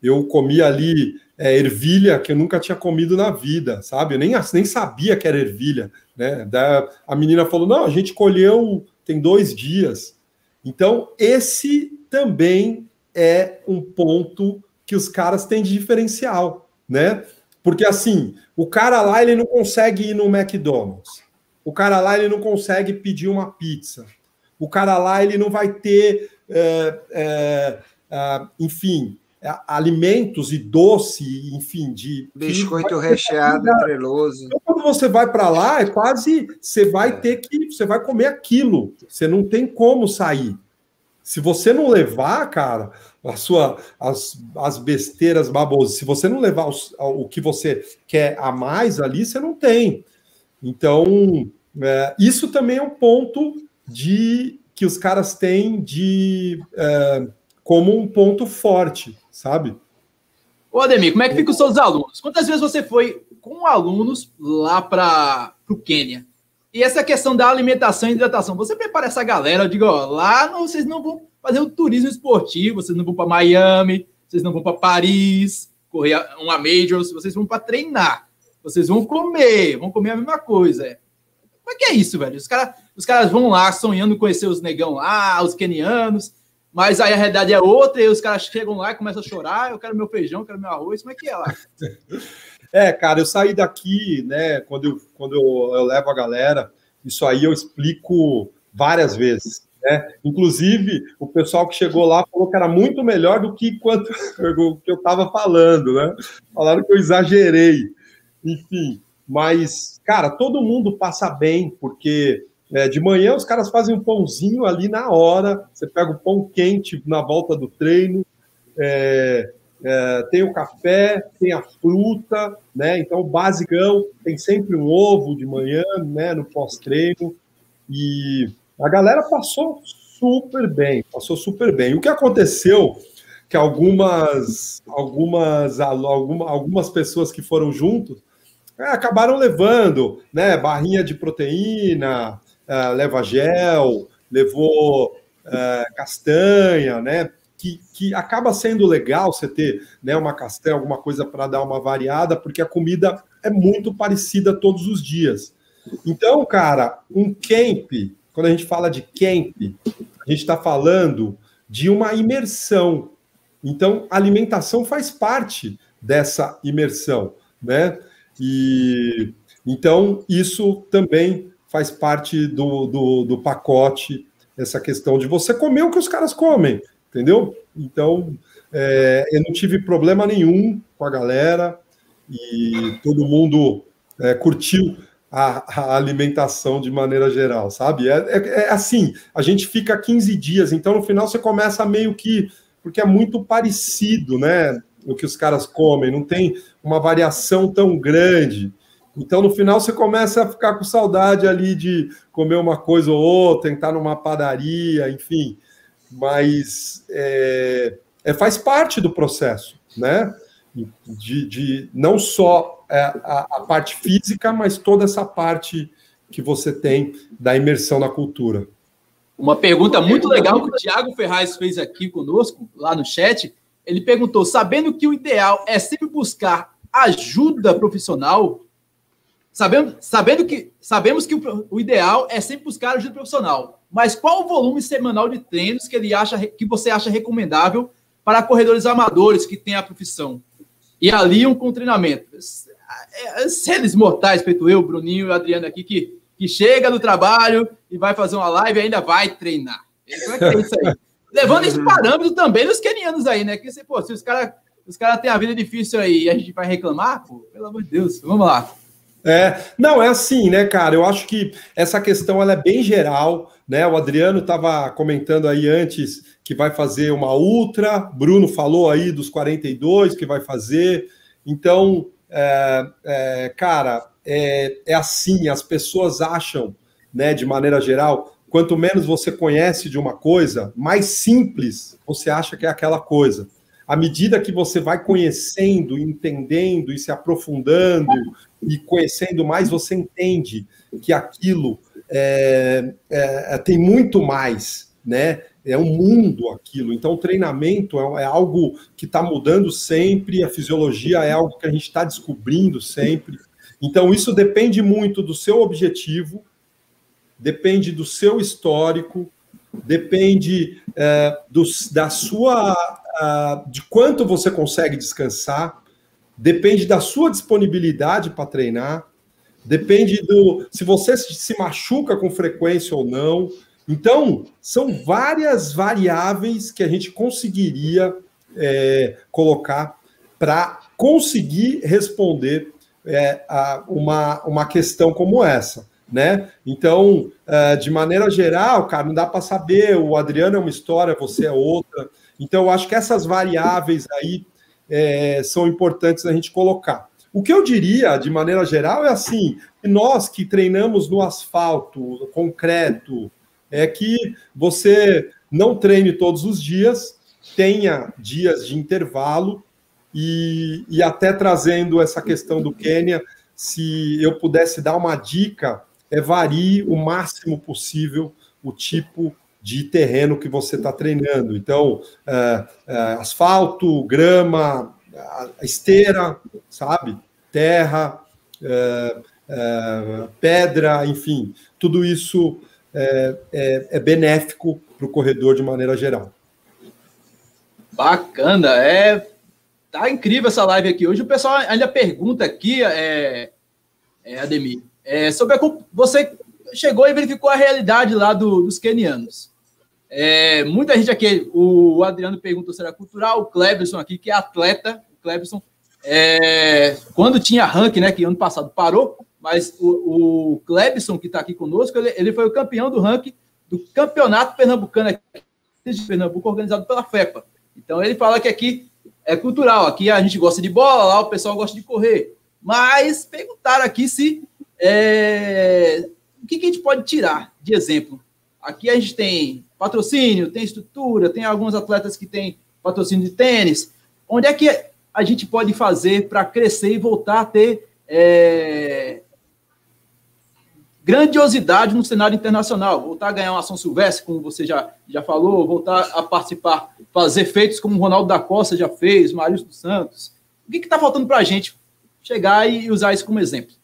eu comi ali ervilha que eu nunca tinha comido na vida, sabe? Eu nem sabia que era ervilha, né? A menina falou, não, a gente colheu tem 2 dias. Então, esse também é um ponto que os caras têm de diferencial, né? Porque, assim, o cara lá, ele não consegue ir no McDonald's. O cara lá, ele não consegue pedir uma pizza. O cara lá, ele não vai ter, enfim, alimentos e doce, enfim, de... Biscoito recheado, treloso. Então, quando você vai para lá, é quase... Você vai ter que... Você vai comer aquilo. Você não tem como sair. Se você não levar, cara, as besteiras babosas, se você não levar o que você quer a mais ali, você não tem. Então, isso também é um ponto de que os caras têm de... como um ponto forte, sabe? Ô, Ademir, como é que ficam os seus alunos? Quantas vezes você foi com alunos lá para o Quênia? E essa questão da alimentação e hidratação, você prepara essa galera, eu digo, ó, lá não, vocês não vão fazer um turismo esportivo, vocês não vão para Miami, vocês não vão para Paris, correr uma major, vocês vão para treinar, vocês vão comer a mesma coisa. Como é que é isso, velho? Os caras vão lá sonhando conhecer os negão lá, os quenianos, mas aí a realidade é outra, e os caras chegam lá e começam a chorar, eu quero meu feijão, eu quero meu arroz, como é que é lá? Cara, eu saí daqui, né, quando eu levo a galera, isso aí eu explico várias vezes, né? Inclusive, o pessoal que chegou lá falou que era muito melhor do que quanto que eu estava falando, né? Falaram que eu exagerei, enfim, mas, cara, todo mundo passa bem, porque... de manhã os caras fazem um pãozinho ali na hora, você pega o pão quente na volta do treino, tem o café, tem a fruta, né? Então o basicão, tem sempre um ovo de manhã, né, no pós-treino, e a galera passou super bem. O que aconteceu que algumas pessoas que foram juntos acabaram levando, né, barrinha de proteína, leva gel, levou castanha, né? Que acaba sendo legal você ter, né, uma castanha, alguma coisa para dar uma variada, porque a comida é muito parecida todos os dias. Então, cara, um camp, quando a gente fala de camp, a gente está falando de uma imersão. Então, a alimentação faz parte dessa imersão, né? E então isso também faz parte do pacote, essa questão de você comer o que os caras comem, entendeu? Então, eu não tive problema nenhum com a galera e todo mundo curtiu a alimentação de maneira geral, sabe? É assim, a gente fica 15 dias, então no final você começa meio que... Porque é muito parecido, né? O que os caras comem, não tem uma variação tão grande. Então, no final, você começa a ficar com saudade ali de comer uma coisa ou outra, entrar numa padaria, enfim. Mas faz parte do processo, né? De não só a parte física, mas toda essa parte que você tem da imersão na cultura. Uma pergunta muito legal que o Thiago Ferraz fez aqui conosco, lá no chat, Ele perguntou, sabendo que o ideal é sempre buscar ajuda profissional, sabemos que o ideal é sempre buscar ajuda profissional, mas qual o volume semanal de treinos que você acha recomendável para corredores amadores que têm a profissão e aliam com treinamento? Seres mortais, feito eu, Bruninho e Adriano aqui, que chega do trabalho e vai fazer uma live e ainda vai treinar. Como é que é isso aí? Levando esse parâmetro também nos kenianos aí, né? Que pô, se os caras têm a vida difícil aí e a gente vai reclamar, pô, pelo amor de Deus, vamos lá. Não, é assim, né, cara? Eu acho que essa questão ela é bem geral, né? O Adriano estava comentando aí antes que vai fazer uma ultra, Bruno falou aí dos 42 que vai fazer. Então, cara, é assim, as pessoas acham, né, de maneira geral, quanto menos você conhece de uma coisa, mais simples você acha que é aquela coisa. À medida que você vai conhecendo, entendendo e se aprofundando e conhecendo mais, você entende que aquilo tem muito mais, né? É um mundo aquilo. Então, o treinamento é algo que está mudando sempre, a fisiologia é algo que a gente está descobrindo sempre. Então, isso depende muito do seu objetivo, depende do seu histórico, depende de quanto você consegue descansar, depende da sua disponibilidade para treinar, depende do se você se machuca com frequência ou não. Então, são várias variáveis que a gente conseguiria colocar para conseguir responder uma questão como essa, né? Então, de maneira geral, cara, não dá para saber, o Adriano é uma história, você é outra. Então, eu acho que essas variáveis aí são importantes a gente colocar. O que eu diria, de maneira geral, é assim, nós que treinamos no asfalto, no concreto, é que você não treine todos os dias, tenha dias de intervalo e até trazendo essa questão do Kenya, se eu pudesse dar uma dica, varie o máximo possível o tipo de terreno que você está treinando. Então, asfalto, grama, esteira, sabe? Terra, pedra, enfim. Tudo isso é benéfico para o corredor de maneira geral. Bacana, tá incrível essa live aqui. Hoje o pessoal ainda pergunta aqui, Ademir, sobre você chegou e verificou a realidade lá dos quenianos. Muita gente aqui, o Adriano perguntou se era cultural, o Cleberson aqui, que é atleta, o Cleberson, quando tinha ranking, né, que ano passado parou, mas o Cleberson, que está aqui conosco, ele foi o campeão do ranking do Campeonato Pernambucano aqui, de Pernambuco, organizado pela FEPA. Então, ele fala que aqui é cultural, aqui a gente gosta de bola, lá o pessoal gosta de correr. Mas perguntaram aqui se o que a gente pode tirar de exemplo. Aqui a gente tem patrocínio, tem estrutura, tem alguns atletas que têm patrocínio de tênis. Onde é que a gente pode fazer para crescer e voltar a ter grandiosidade no cenário internacional? Voltar a ganhar uma São Silvestre, como você já falou, voltar a participar, fazer feitos como o Ronaldo da Costa já fez, o Marilson dos Santos. O que está faltando para a gente chegar e usar isso como exemplo?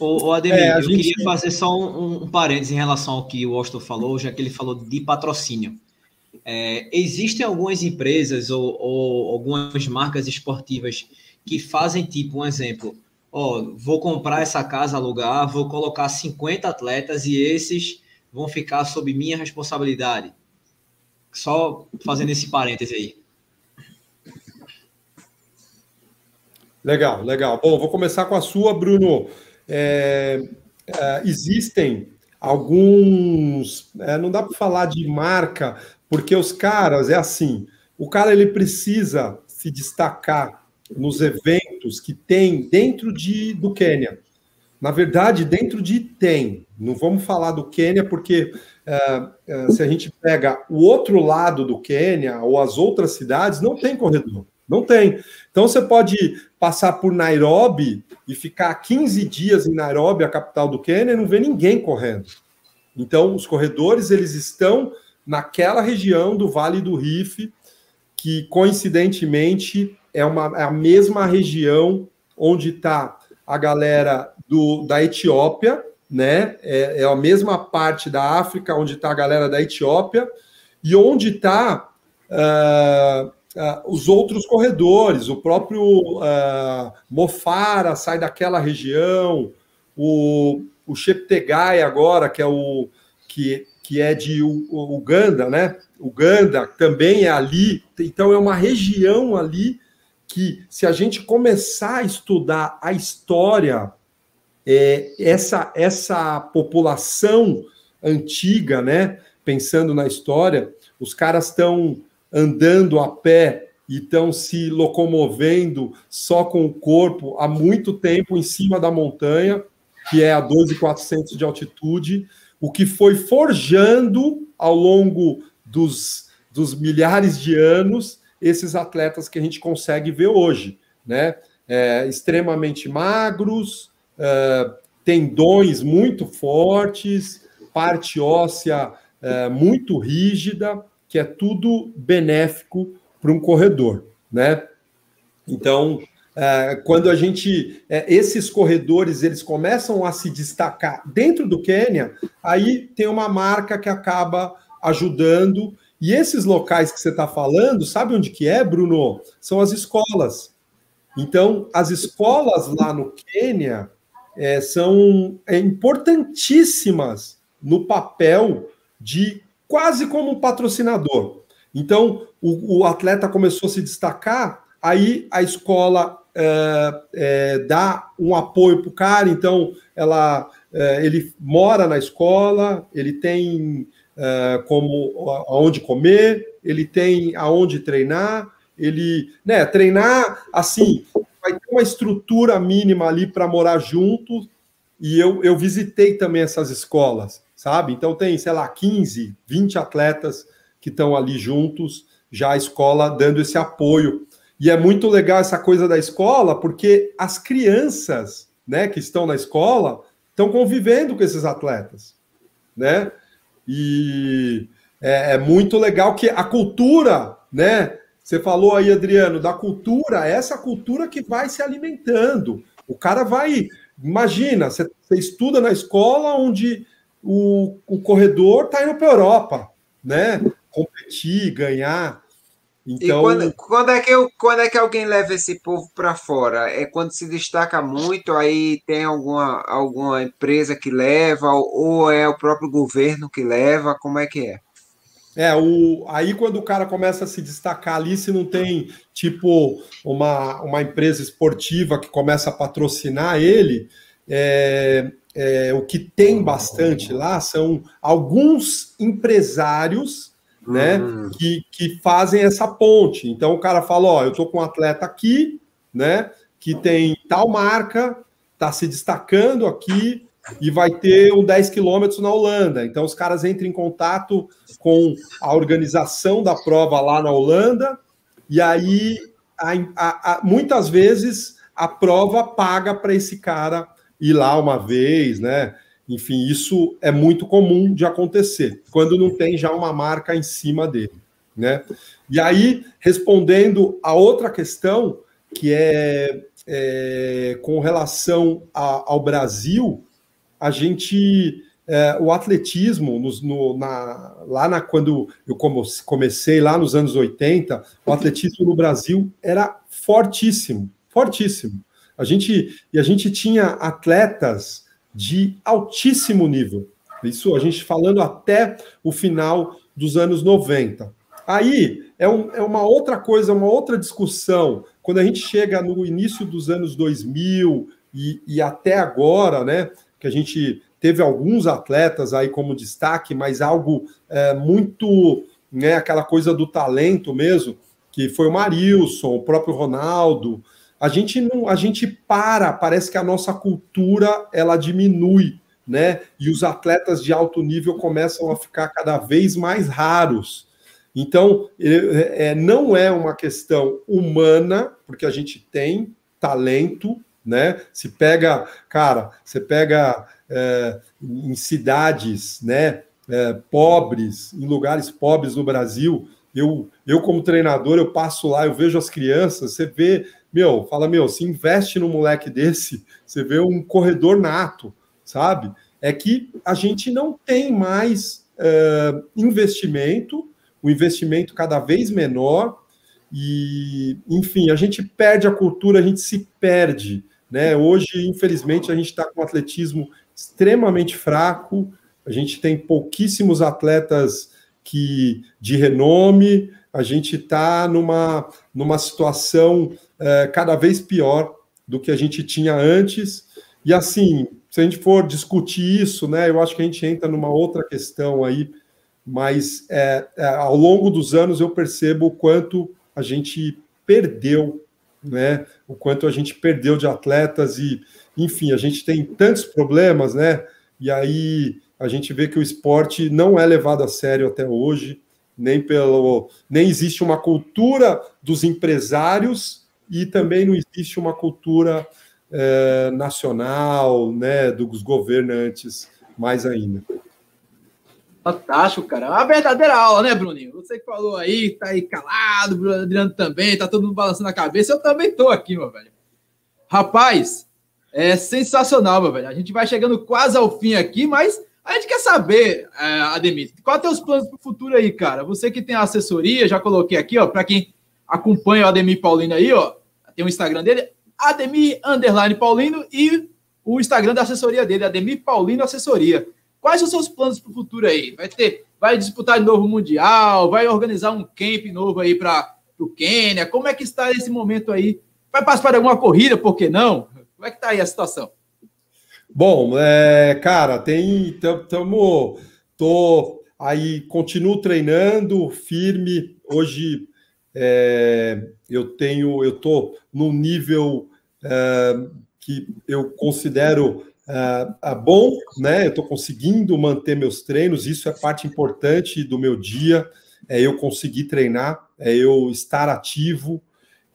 Ô Ademir, eu queria fazer só um parênteses em relação ao que o Austin falou, já que ele falou de patrocínio. Existem algumas empresas ou algumas marcas esportivas que fazem tipo um exemplo. Vou comprar essa casa, alugar, vou colocar 50 atletas e esses vão ficar sob minha responsabilidade. Só fazendo esse parêntese aí. Legal, legal. Bom, vou começar com a sua, Bruno. Existem alguns, não dá para falar de marca, porque os caras, o cara ele precisa se destacar nos eventos que tem dentro do Quênia. Na verdade, dentro de Iten. Não vamos falar do Quênia, porque se a gente pega o outro lado do Quênia ou as outras cidades, não tem corredor. Não tem. Então, você pode passar por Nairobi e ficar 15 dias em Nairobi, a capital do Quênia, e não ver ninguém correndo. Então, os corredores, eles estão naquela região do Vale do Rift, que coincidentemente é a mesma região onde está a galera da Etiópia, né? É a mesma parte da África onde está a galera da Etiópia e onde está os outros corredores. O próprio Mofara sai daquela região, o Cheptegei agora, que é que é de Uganda, né? Uganda também é ali, então é uma região ali que, se a gente começar a estudar a história, essa população antiga, né? Pensando na história, os caras estão andando a pé e estão se locomovendo só com o corpo há muito tempo em cima da montanha, que é a 12.400 de altitude, o que foi forjando ao longo dos milhares de anos esses atletas que a gente consegue ver hoje, né? Extremamente magros, tendões muito fortes, parte óssea muito rígida, que é tudo benéfico para um corredor, né? Então, quando a gente... esses corredores, eles começam a se destacar dentro do Quênia, aí tem uma marca que acaba ajudando. E esses locais que você está falando, sabe onde que é, Bruno? São as escolas. Então, as escolas lá no Quênia são importantíssimas no papel de quase como um patrocinador. Então, o atleta começou a se destacar, aí a escola dá um apoio para o cara, então ele mora na escola, ele tem aonde comer, ele tem aonde treinar, ele, né, treinar, assim, vai ter uma estrutura mínima ali para morar junto, e eu visitei também essas escolas, sabe? Então tem, sei lá, 15, 20 atletas que estão ali juntos, já a escola dando esse apoio. E é muito legal essa coisa da escola, porque as crianças, né, que estão na escola estão convivendo com esses atletas, né? E é muito legal que a cultura, né? Você falou aí, Adriano, da cultura, essa cultura que vai se alimentando. O cara vai... Imagina, você estuda na escola onde... O corredor está indo para a Europa, né? Competir, ganhar. Então... E quando é que alguém leva esse povo para fora? É quando se destaca muito, aí tem alguma empresa que leva, ou é o próprio governo que leva? Como é que é? Aí quando o cara começa a se destacar ali, se não tem tipo uma empresa esportiva que começa a patrocinar ele, o que tem bastante lá são alguns empresários, né, que fazem essa ponte. Então o cara fala, eu estou com um atleta aqui, né, que tem tal marca, está se destacando aqui e vai ter um 10 quilômetros na Holanda. Então os caras entram em contato com a organização da prova lá na Holanda e aí muitas vezes a prova paga para esse cara ir lá uma vez, né? Enfim, isso é muito comum de acontecer, quando não tem já uma marca em cima dele, né? E aí, respondendo a outra questão, que é com relação ao Brasil, a gente... o atletismo, quando eu comecei lá nos anos 80, o atletismo no Brasil era fortíssimo, fortíssimo. A gente tinha atletas de altíssimo nível. Isso a gente falando até o final dos anos 90. Aí é uma outra coisa, uma outra discussão. Quando a gente chega no início dos anos 2000 e até agora, né, que a gente teve alguns atletas aí como destaque, mas algo muito, né, aquela coisa do talento mesmo, que foi o Marilson, o próprio Ronaldo. A gente parece que a nossa cultura, ela diminui, né? E os atletas de alto nível começam a ficar cada vez mais raros. Então, não é uma questão humana, porque a gente tem talento, né? Se pega, cara, em cidades, né? Pobres, em lugares pobres no Brasil, Eu como treinador, eu passo lá, eu vejo as crianças, você vê, se investe num moleque desse, você vê um corredor nato, sabe? É que a gente não tem mais investimento, o investimento cada vez menor, e, enfim, a gente perde a cultura, a gente se perde, né? Hoje, infelizmente, a gente está com um atletismo extremamente fraco, a gente tem pouquíssimos atletas de renome, a gente está numa situação cada vez pior do que a gente tinha antes. E, assim, se a gente for discutir isso, né, eu acho que a gente entra numa outra questão aí, mas ao longo dos anos eu percebo o quanto a gente perdeu, né, o quanto a gente perdeu de atletas e, enfim, a gente tem tantos problemas, né, e aí a gente vê que o esporte não é levado a sério até hoje, nem existe uma cultura dos empresários e também não existe uma cultura nacional, né, dos governantes, mais ainda. Fantástico, cara. Uma verdadeira aula, né, Bruninho? Você que falou aí, tá aí calado, o Adriano também, tá todo mundo balançando a cabeça, eu também tô aqui, meu velho. Rapaz, é sensacional, meu velho. A gente vai chegando quase ao fim aqui, mas a gente quer saber, Ademir, quais são os teus planos para o futuro aí, cara? Você que tem a assessoria, já coloquei aqui, ó, para quem acompanha o Ademir Paulino aí, ó, tem o Instagram dele, Ademir_Paulino, e o Instagram da assessoria dele, Ademir Paulino Assessoria. Quais são os seus planos para o futuro aí? Vai disputar de novo o Mundial? Vai organizar um camp novo aí para o Quênia? Como é que está esse momento aí? Vai participar de alguma corrida, por que não? Como é que está aí a situação? Bom, cara, continuo treinando firme. Hoje eu tô num nível que eu considero bom, né? Eu tô conseguindo manter meus treinos. Isso é parte importante do meu dia. É eu conseguir treinar, é eu estar ativo.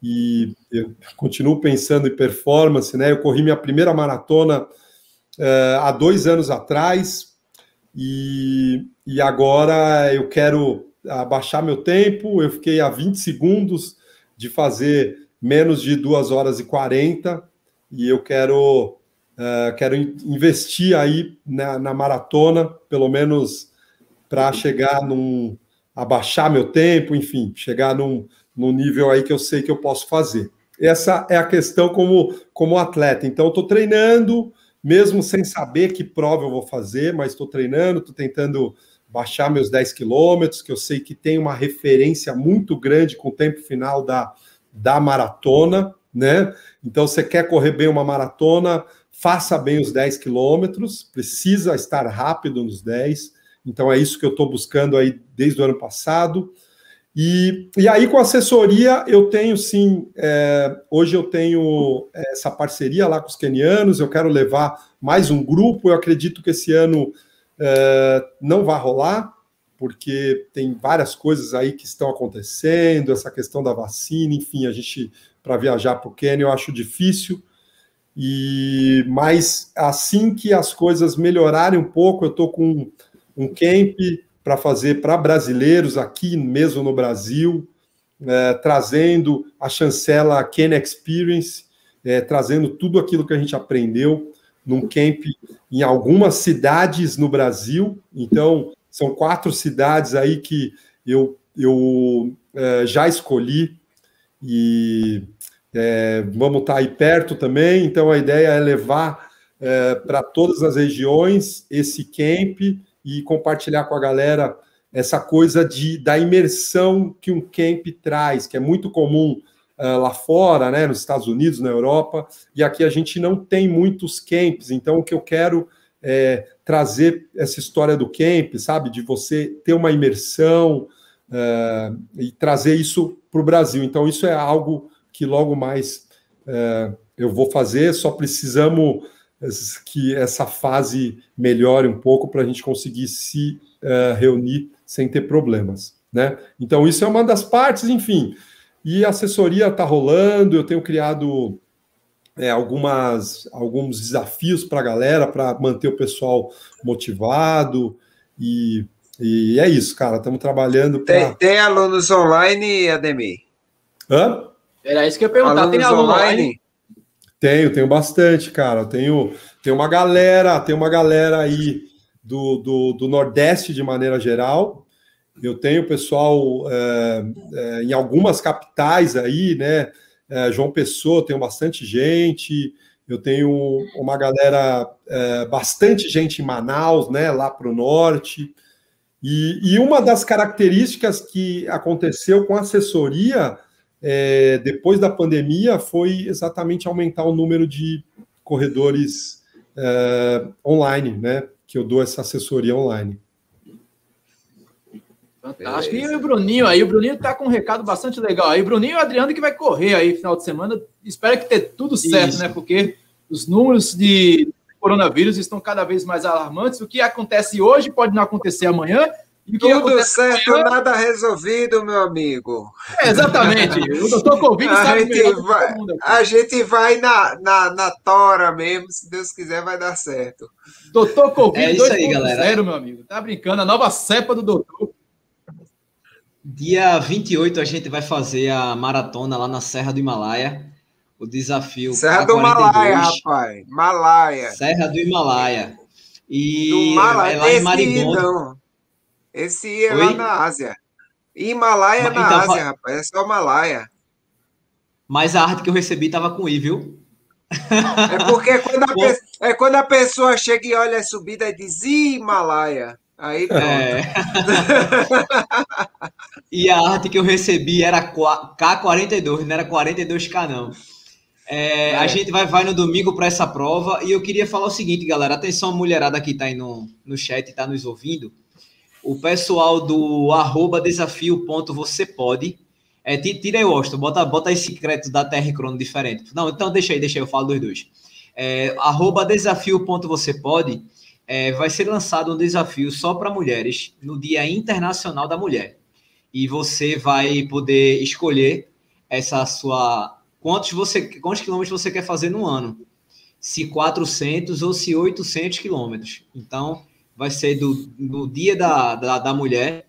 E eu continuo pensando em performance, né? Eu corri minha primeira maratona há 2 anos atrás, e agora eu quero abaixar meu tempo. Eu fiquei a 20 segundos de fazer menos de 2 horas e 40, e eu quero investir aí na maratona, pelo menos para chegar abaixar meu tempo, enfim, chegar num nível aí que eu sei que eu posso fazer. Essa é a questão como atleta. Então, eu estou treinando, mesmo sem saber que prova eu vou fazer, mas estou treinando, estou tentando baixar meus 10 quilômetros, que eu sei que tem uma referência muito grande com o tempo final da maratona, né? Então, você quer correr bem uma maratona, faça bem os 10 quilômetros, precisa estar rápido nos 10. Então, é isso que eu estou buscando aí desde o ano passado. E aí, com assessoria, eu tenho, sim, hoje eu tenho essa parceria lá com os quenianos, eu quero levar mais um grupo, eu acredito que esse ano não vai rolar, porque tem várias coisas aí que estão acontecendo, essa questão da vacina, enfim, a gente, para viajar para o Quênia, eu acho difícil, mas assim que as coisas melhorarem um pouco, eu estou com um camp para fazer para brasileiros aqui mesmo no Brasil, trazendo a chancela Kenya Experience, trazendo tudo aquilo que a gente aprendeu num camp em algumas cidades no Brasil. Então, são 4 cidades aí que eu já escolhi e vamos estar aí perto também. Então, a ideia é levar para todas as regiões esse camp e compartilhar com a galera essa coisa da imersão que um camp traz, que é muito comum lá fora, né, nos Estados Unidos, na Europa, e aqui a gente não tem muitos camps, então o que eu quero é trazer essa história do camp, sabe, de você ter uma imersão e trazer isso para o Brasil. Então isso é algo que logo mais eu vou fazer, só precisamos que essa fase melhore um pouco para a gente conseguir se reunir sem ter problemas, né? Então, isso é uma das partes, enfim. E a assessoria está rolando, eu tenho criado alguns desafios para a galera, para manter o pessoal motivado, e E é isso, cara. Estamos trabalhando para... Tem alunos online, Ademir? Hã? Era isso que eu ia perguntar. Tem aluno online? Tenho bastante, cara. Tem uma galera aí do Nordeste, de maneira geral. Eu tenho pessoal em algumas capitais aí, né? João Pessoa, tenho bastante gente. Eu tenho uma galera, bastante gente em Manaus, né? Lá para o norte. E uma das características que aconteceu com a assessoria depois da pandemia foi exatamente aumentar o número de corredores online, né? Que eu dou essa assessoria online. Fantástico. E o Bruninho aí, o Bruninho tá com um recado bastante legal aí. O Bruninho e o Adriano que vai correr aí final de semana. Espero que dê tudo certo, né? Porque os números de coronavírus estão cada vez mais alarmantes. O que acontece hoje pode não acontecer amanhã. E tudo certo, amanhã... nada resolvido, meu amigo. Exatamente. O doutor Covid sabe melhor do que todo mundo aqui. A gente vai na tora mesmo, se Deus quiser, vai dar certo. Doutor Covid, isso aí, galera. Sério, meu amigo. Tá brincando, a nova cepa do doutor. Dia 28 a gente vai fazer a maratona lá na Serra do Himalaia. O desafio Serra do Himalaia, rapaz. Himalaia. Serra do Himalaia. E é lá em Maribondo. Não. Esse é lá na Ásia. Himalaia então, na Ásia, rapaz. É só Himalaia. Mas a arte que eu recebi tava com I, viu? É porque quando a pessoa chega e olha a subida e diz Himalaia. Aí pronto. E a arte que eu recebi era K42, não era 42K, não. A gente vai no domingo para essa prova. E eu queria falar o seguinte, galera. Atenção, a mulherada que está aí no chat, está nos ouvindo. O pessoal do @desafio.vocepode. Tira aí, Washington, bota esse crédito da TR Crono diferente. Não, então deixa aí, eu falo dos dois. @desafio.vocepode. Vai ser lançado um desafio só para mulheres no Dia Internacional da Mulher. E você vai poder escolher essa sua... Quantos quilômetros você quer fazer no ano? Se 400 ou se 800 quilômetros. Então, vai ser do Dia da Mulher,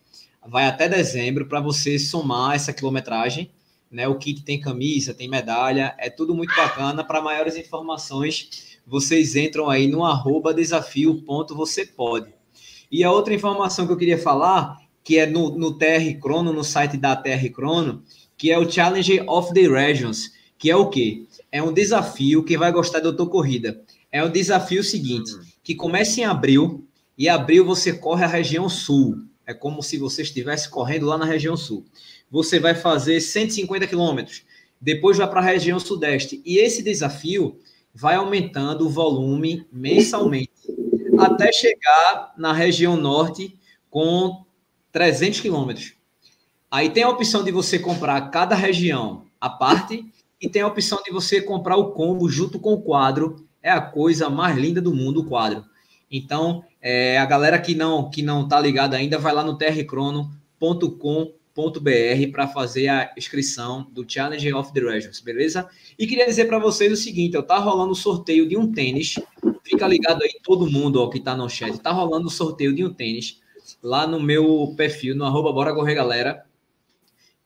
vai até dezembro, para você somar essa quilometragem, né? O kit tem camisa, tem medalha, é tudo muito bacana. Para maiores informações... vocês entram aí no @desafio.vocepode. E a outra informação que eu queria falar, que é no TR Crono, no site da TR Crono, que é o Challenge of the Regions, que é o quê? É um desafio, quem vai gostar do Doutor Corrida, é um desafio seguinte, que começa em abril, e em abril você corre a região sul, é como se você estivesse correndo lá na região sul. Você vai fazer 150 quilômetros, depois vai para a região sudeste, e esse desafio vai aumentando o volume mensalmente, até chegar na região norte com 300 quilômetros. Aí tem a opção de você comprar cada região à parte e tem a opção de você comprar o combo junto com o quadro. É a coisa mais linda do mundo, o quadro. Então, a galera que não tá ligada ainda, vai lá no trcrono.com.br para fazer a inscrição do Challenge of the Regions, beleza? E queria dizer para vocês o seguinte, tá rolando o sorteio de um tênis, fica ligado aí todo mundo que tá no chat, tá rolando o sorteio de um tênis lá no meu perfil, no @boracorregalera,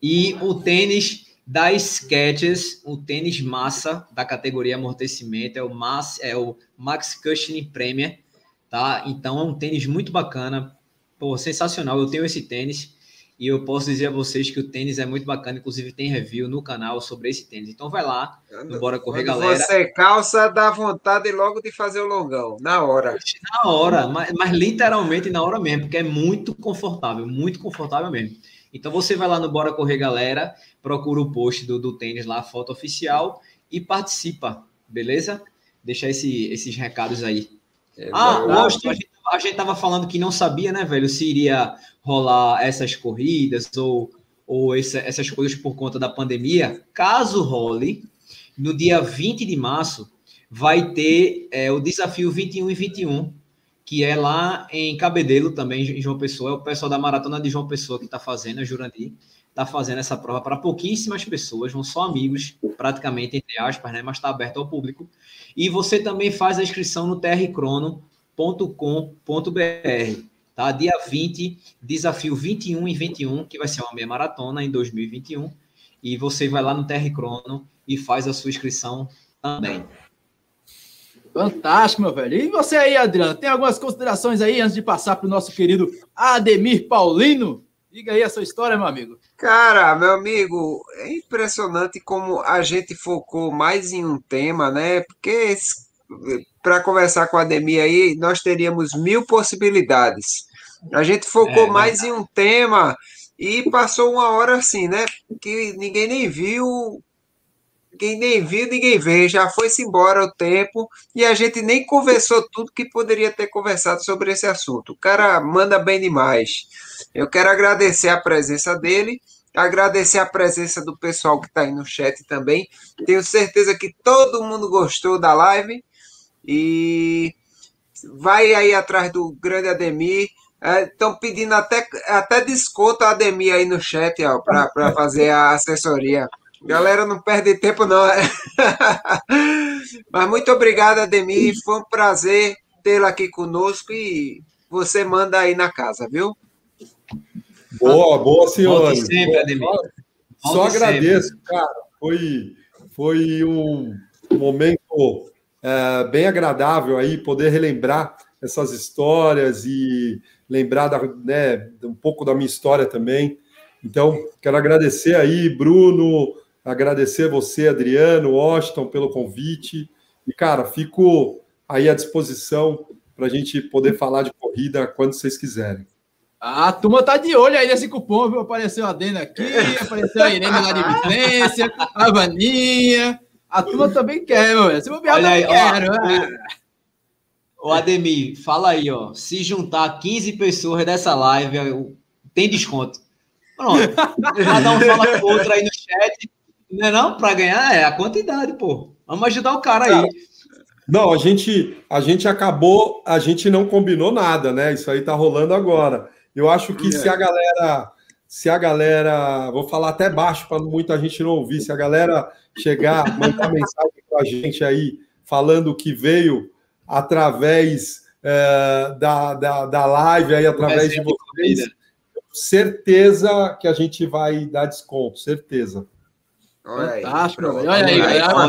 e o tênis da Skechers, o tênis massa da categoria amortecimento, é o Max Cushioning Premium, tá? Então é um tênis muito bacana, pô, sensacional, eu tenho esse tênis. E eu posso dizer a vocês que o tênis é muito bacana. Inclusive, tem review no canal sobre esse tênis. Então, vai lá. Bora correr, galera. Você calça, dá vontade logo de fazer o longão. Na hora. Na hora. Mas literalmente na hora mesmo. Porque é muito confortável. Muito confortável mesmo. Então, você vai lá no Bora Correr, galera. Procura o post do tênis lá, a foto oficial. E participa. Beleza? Deixar esses recados aí. A gente tava falando que não sabia, né, velho, se iria rolar essas corridas ou essas coisas por conta da pandemia. Caso role, no dia 20 de março, vai ter o desafio 21 e 21, que é lá em Cabedelo também, em João Pessoa. É o pessoal da Maratona de João Pessoa que está fazendo, a Jurandir, está fazendo essa prova para pouquíssimas pessoas, vão só amigos, praticamente, entre aspas, né, mas está aberto ao público. E você também faz a inscrição no trcrono.com.br, Tá? Dia 20, desafio 21 em 21, que vai ser uma meia maratona em 2021. E você vai lá no TR Crono e faz a sua inscrição também. Fantástico, meu velho. E você aí, Adriano, tem algumas considerações aí antes de passar para o nosso querido Ademir Paulino? Diga aí a sua história, meu amigo. Cara, meu amigo, é impressionante como a gente focou mais em um tema, né? Porque para conversar com o Ademir aí, nós teríamos 1000 possibilidades. A gente focou mais em um tema e passou uma hora assim, né? Que ninguém nem viu... Quem nem viu, ninguém vê, já foi-se embora o tempo e a gente nem conversou tudo que poderia ter conversado sobre esse assunto. O cara manda bem demais. Eu quero agradecer a presença dele, agradecer a presença do pessoal que está aí no chat também. Tenho certeza que todo mundo gostou da live e vai aí atrás do grande Ademir. Estão pedindo até desconto a Ademir aí no chat para fazer a assessoria. Galera, não perde tempo não. Mas muito obrigado, Ademir. Foi um prazer tê-lo aqui conosco e você manda aí na casa, viu? Boa, boa, senhores. Sempre, Ademir. Só agradeço, cara. Foi um momento bem agradável aí, poder relembrar essas histórias e lembrar um pouco da minha história também. Então, quero agradecer aí, Bruno, agradecer você, Adriano, Washington, pelo convite. E, cara, fico aí à disposição para a gente poder falar de corrida quando vocês quiserem. A turma tá de olho aí nesse cupom, viu? Apareceu a Dena aqui, apareceu a Irene lá de Vicência, a Vaninha. A turma também quer, meu velho. Se bobear, olha aí, Ô, Ademir, fala aí, ó. Se juntar 15 pessoas dessa live, tem desconto. Pronto, cada um fala com o outro aí no chat, não? Para ganhar é a quantidade, pô. Vamos ajudar o cara aí. Não, a gente não combinou nada, né? Isso aí tá rolando agora. Eu acho que se a galera, vou falar até baixo para muita gente não ouvir, se a galera chegar, mandar mensagem para a gente aí, falando que veio através da live, aí através de vocês, certeza que a gente vai dar desconto, certeza. Fantástico, velho. Olha aí, galera.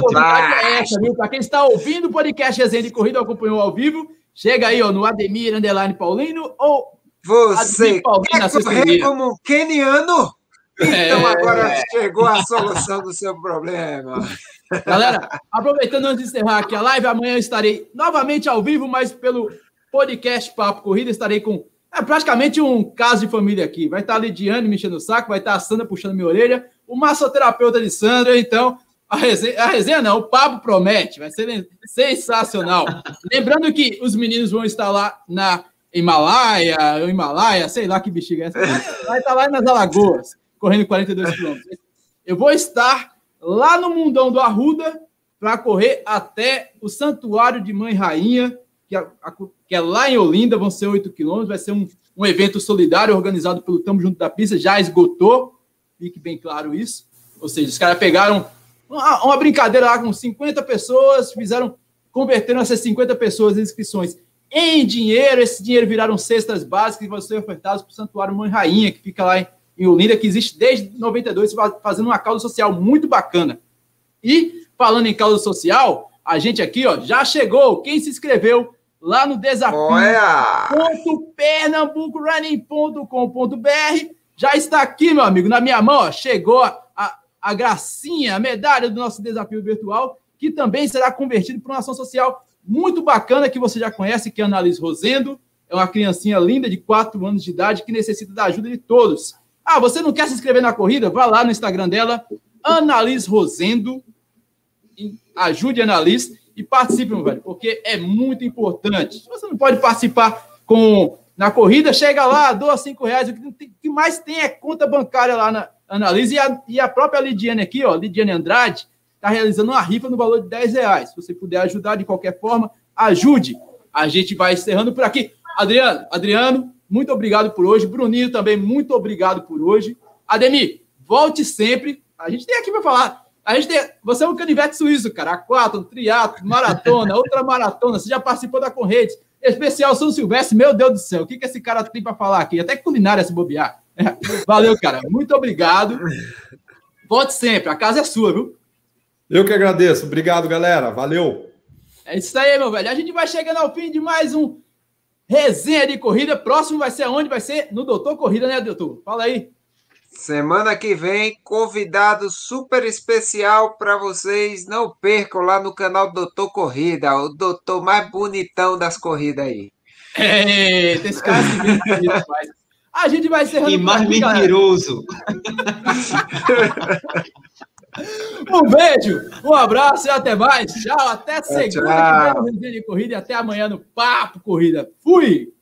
Para quem está ouvindo o podcast Resenha de Corrida, acompanhou ao vivo, chega aí no Ademir _ Paulino ou você quer correr como um keniano? Então agora chegou a solução do seu problema. Galera, aproveitando antes de encerrar aqui a live, amanhã eu estarei novamente ao vivo, mas pelo podcast Papo Corrida, estarei com praticamente um caso de família aqui. Vai estar a Lidiane me enchendo o saco, vai estar a Sandra puxando minha orelha, o massoterapeuta de Sandra. Então, a resenha não, o papo promete, vai ser sensacional. Lembrando que os meninos vão estar lá na Himalaia, sei lá que bexiga é essa. Vai estar lá nas Alagoas, correndo 42 quilômetros. Eu vou estar lá no Mundão do Arruda para correr até o Santuário de Mãe Rainha, que é lá em Olinda, vão ser 8 quilômetros, vai ser um evento solidário organizado pelo Tamo Junto da Pista, já esgotou, fique bem claro isso. Ou seja, os caras pegaram uma brincadeira lá com 50 pessoas, converteram essas 50 pessoas em inscrições em dinheiro, esse dinheiro viraram cestas básicas e vão ser ofertados para o Santuário Mãe Rainha, que fica lá em Olinda, que existe desde 92, fazendo uma causa social muito bacana. E, falando em causa social, a gente aqui já chegou, quem se inscreveu lá no desafio.pernambucorunning.com.br já está aqui, meu amigo, na minha mão, chegou a gracinha, a medalha do nosso desafio virtual, que também será convertido para uma ação social muito bacana que você já conhece, que é a Analise Rosendo. É uma criancinha linda de 4 anos de idade que necessita da ajuda de todos. Ah, você não quer se inscrever na corrida? Vá lá no Instagram dela, Analise Rosendo, ajude a Analise e participe, meu velho, porque é muito importante. Se você não pode participar na corrida, chega lá, doa R$5. O que mais tem é conta bancária lá na Analise. E a própria Lidiane aqui, Lidiane Andrade, está realizando uma rifa no valor de R$10. Se você puder ajudar de qualquer forma, ajude. A gente vai encerrando por aqui. Adriano, muito obrigado por hoje. Bruninho também, muito obrigado por hoje. Ademir, volte sempre. A gente tem aqui para falar. Você é um canivete suíço, cara. Aquáton, triatlo, maratona, ultramaratona. Você já participou da Corrente. Especial São Silvestre, meu Deus do céu, o que esse cara tem para falar aqui? Até culinária se bobear. Valeu, cara, muito obrigado. Volte sempre, a casa é sua, viu? Eu que agradeço, obrigado, galera, valeu. É isso aí, meu velho, a gente vai chegando ao fim de mais um Resenha de Corrida. Próximo vai ser aonde? Vai ser no Doutor Corrida, né, doutor? Fala aí. Semana que vem, convidado super especial para vocês. Não percam lá no canal Doutor Corrida, o doutor mais bonitão das corridas aí. É, tem esse cara de rapaz. A gente vai encerrando. E mais aqui, mentiroso. Um beijo, um abraço e até mais. Tchau, até segunda que vem no Resenha de Corrida e até amanhã no Papo Corrida. Fui!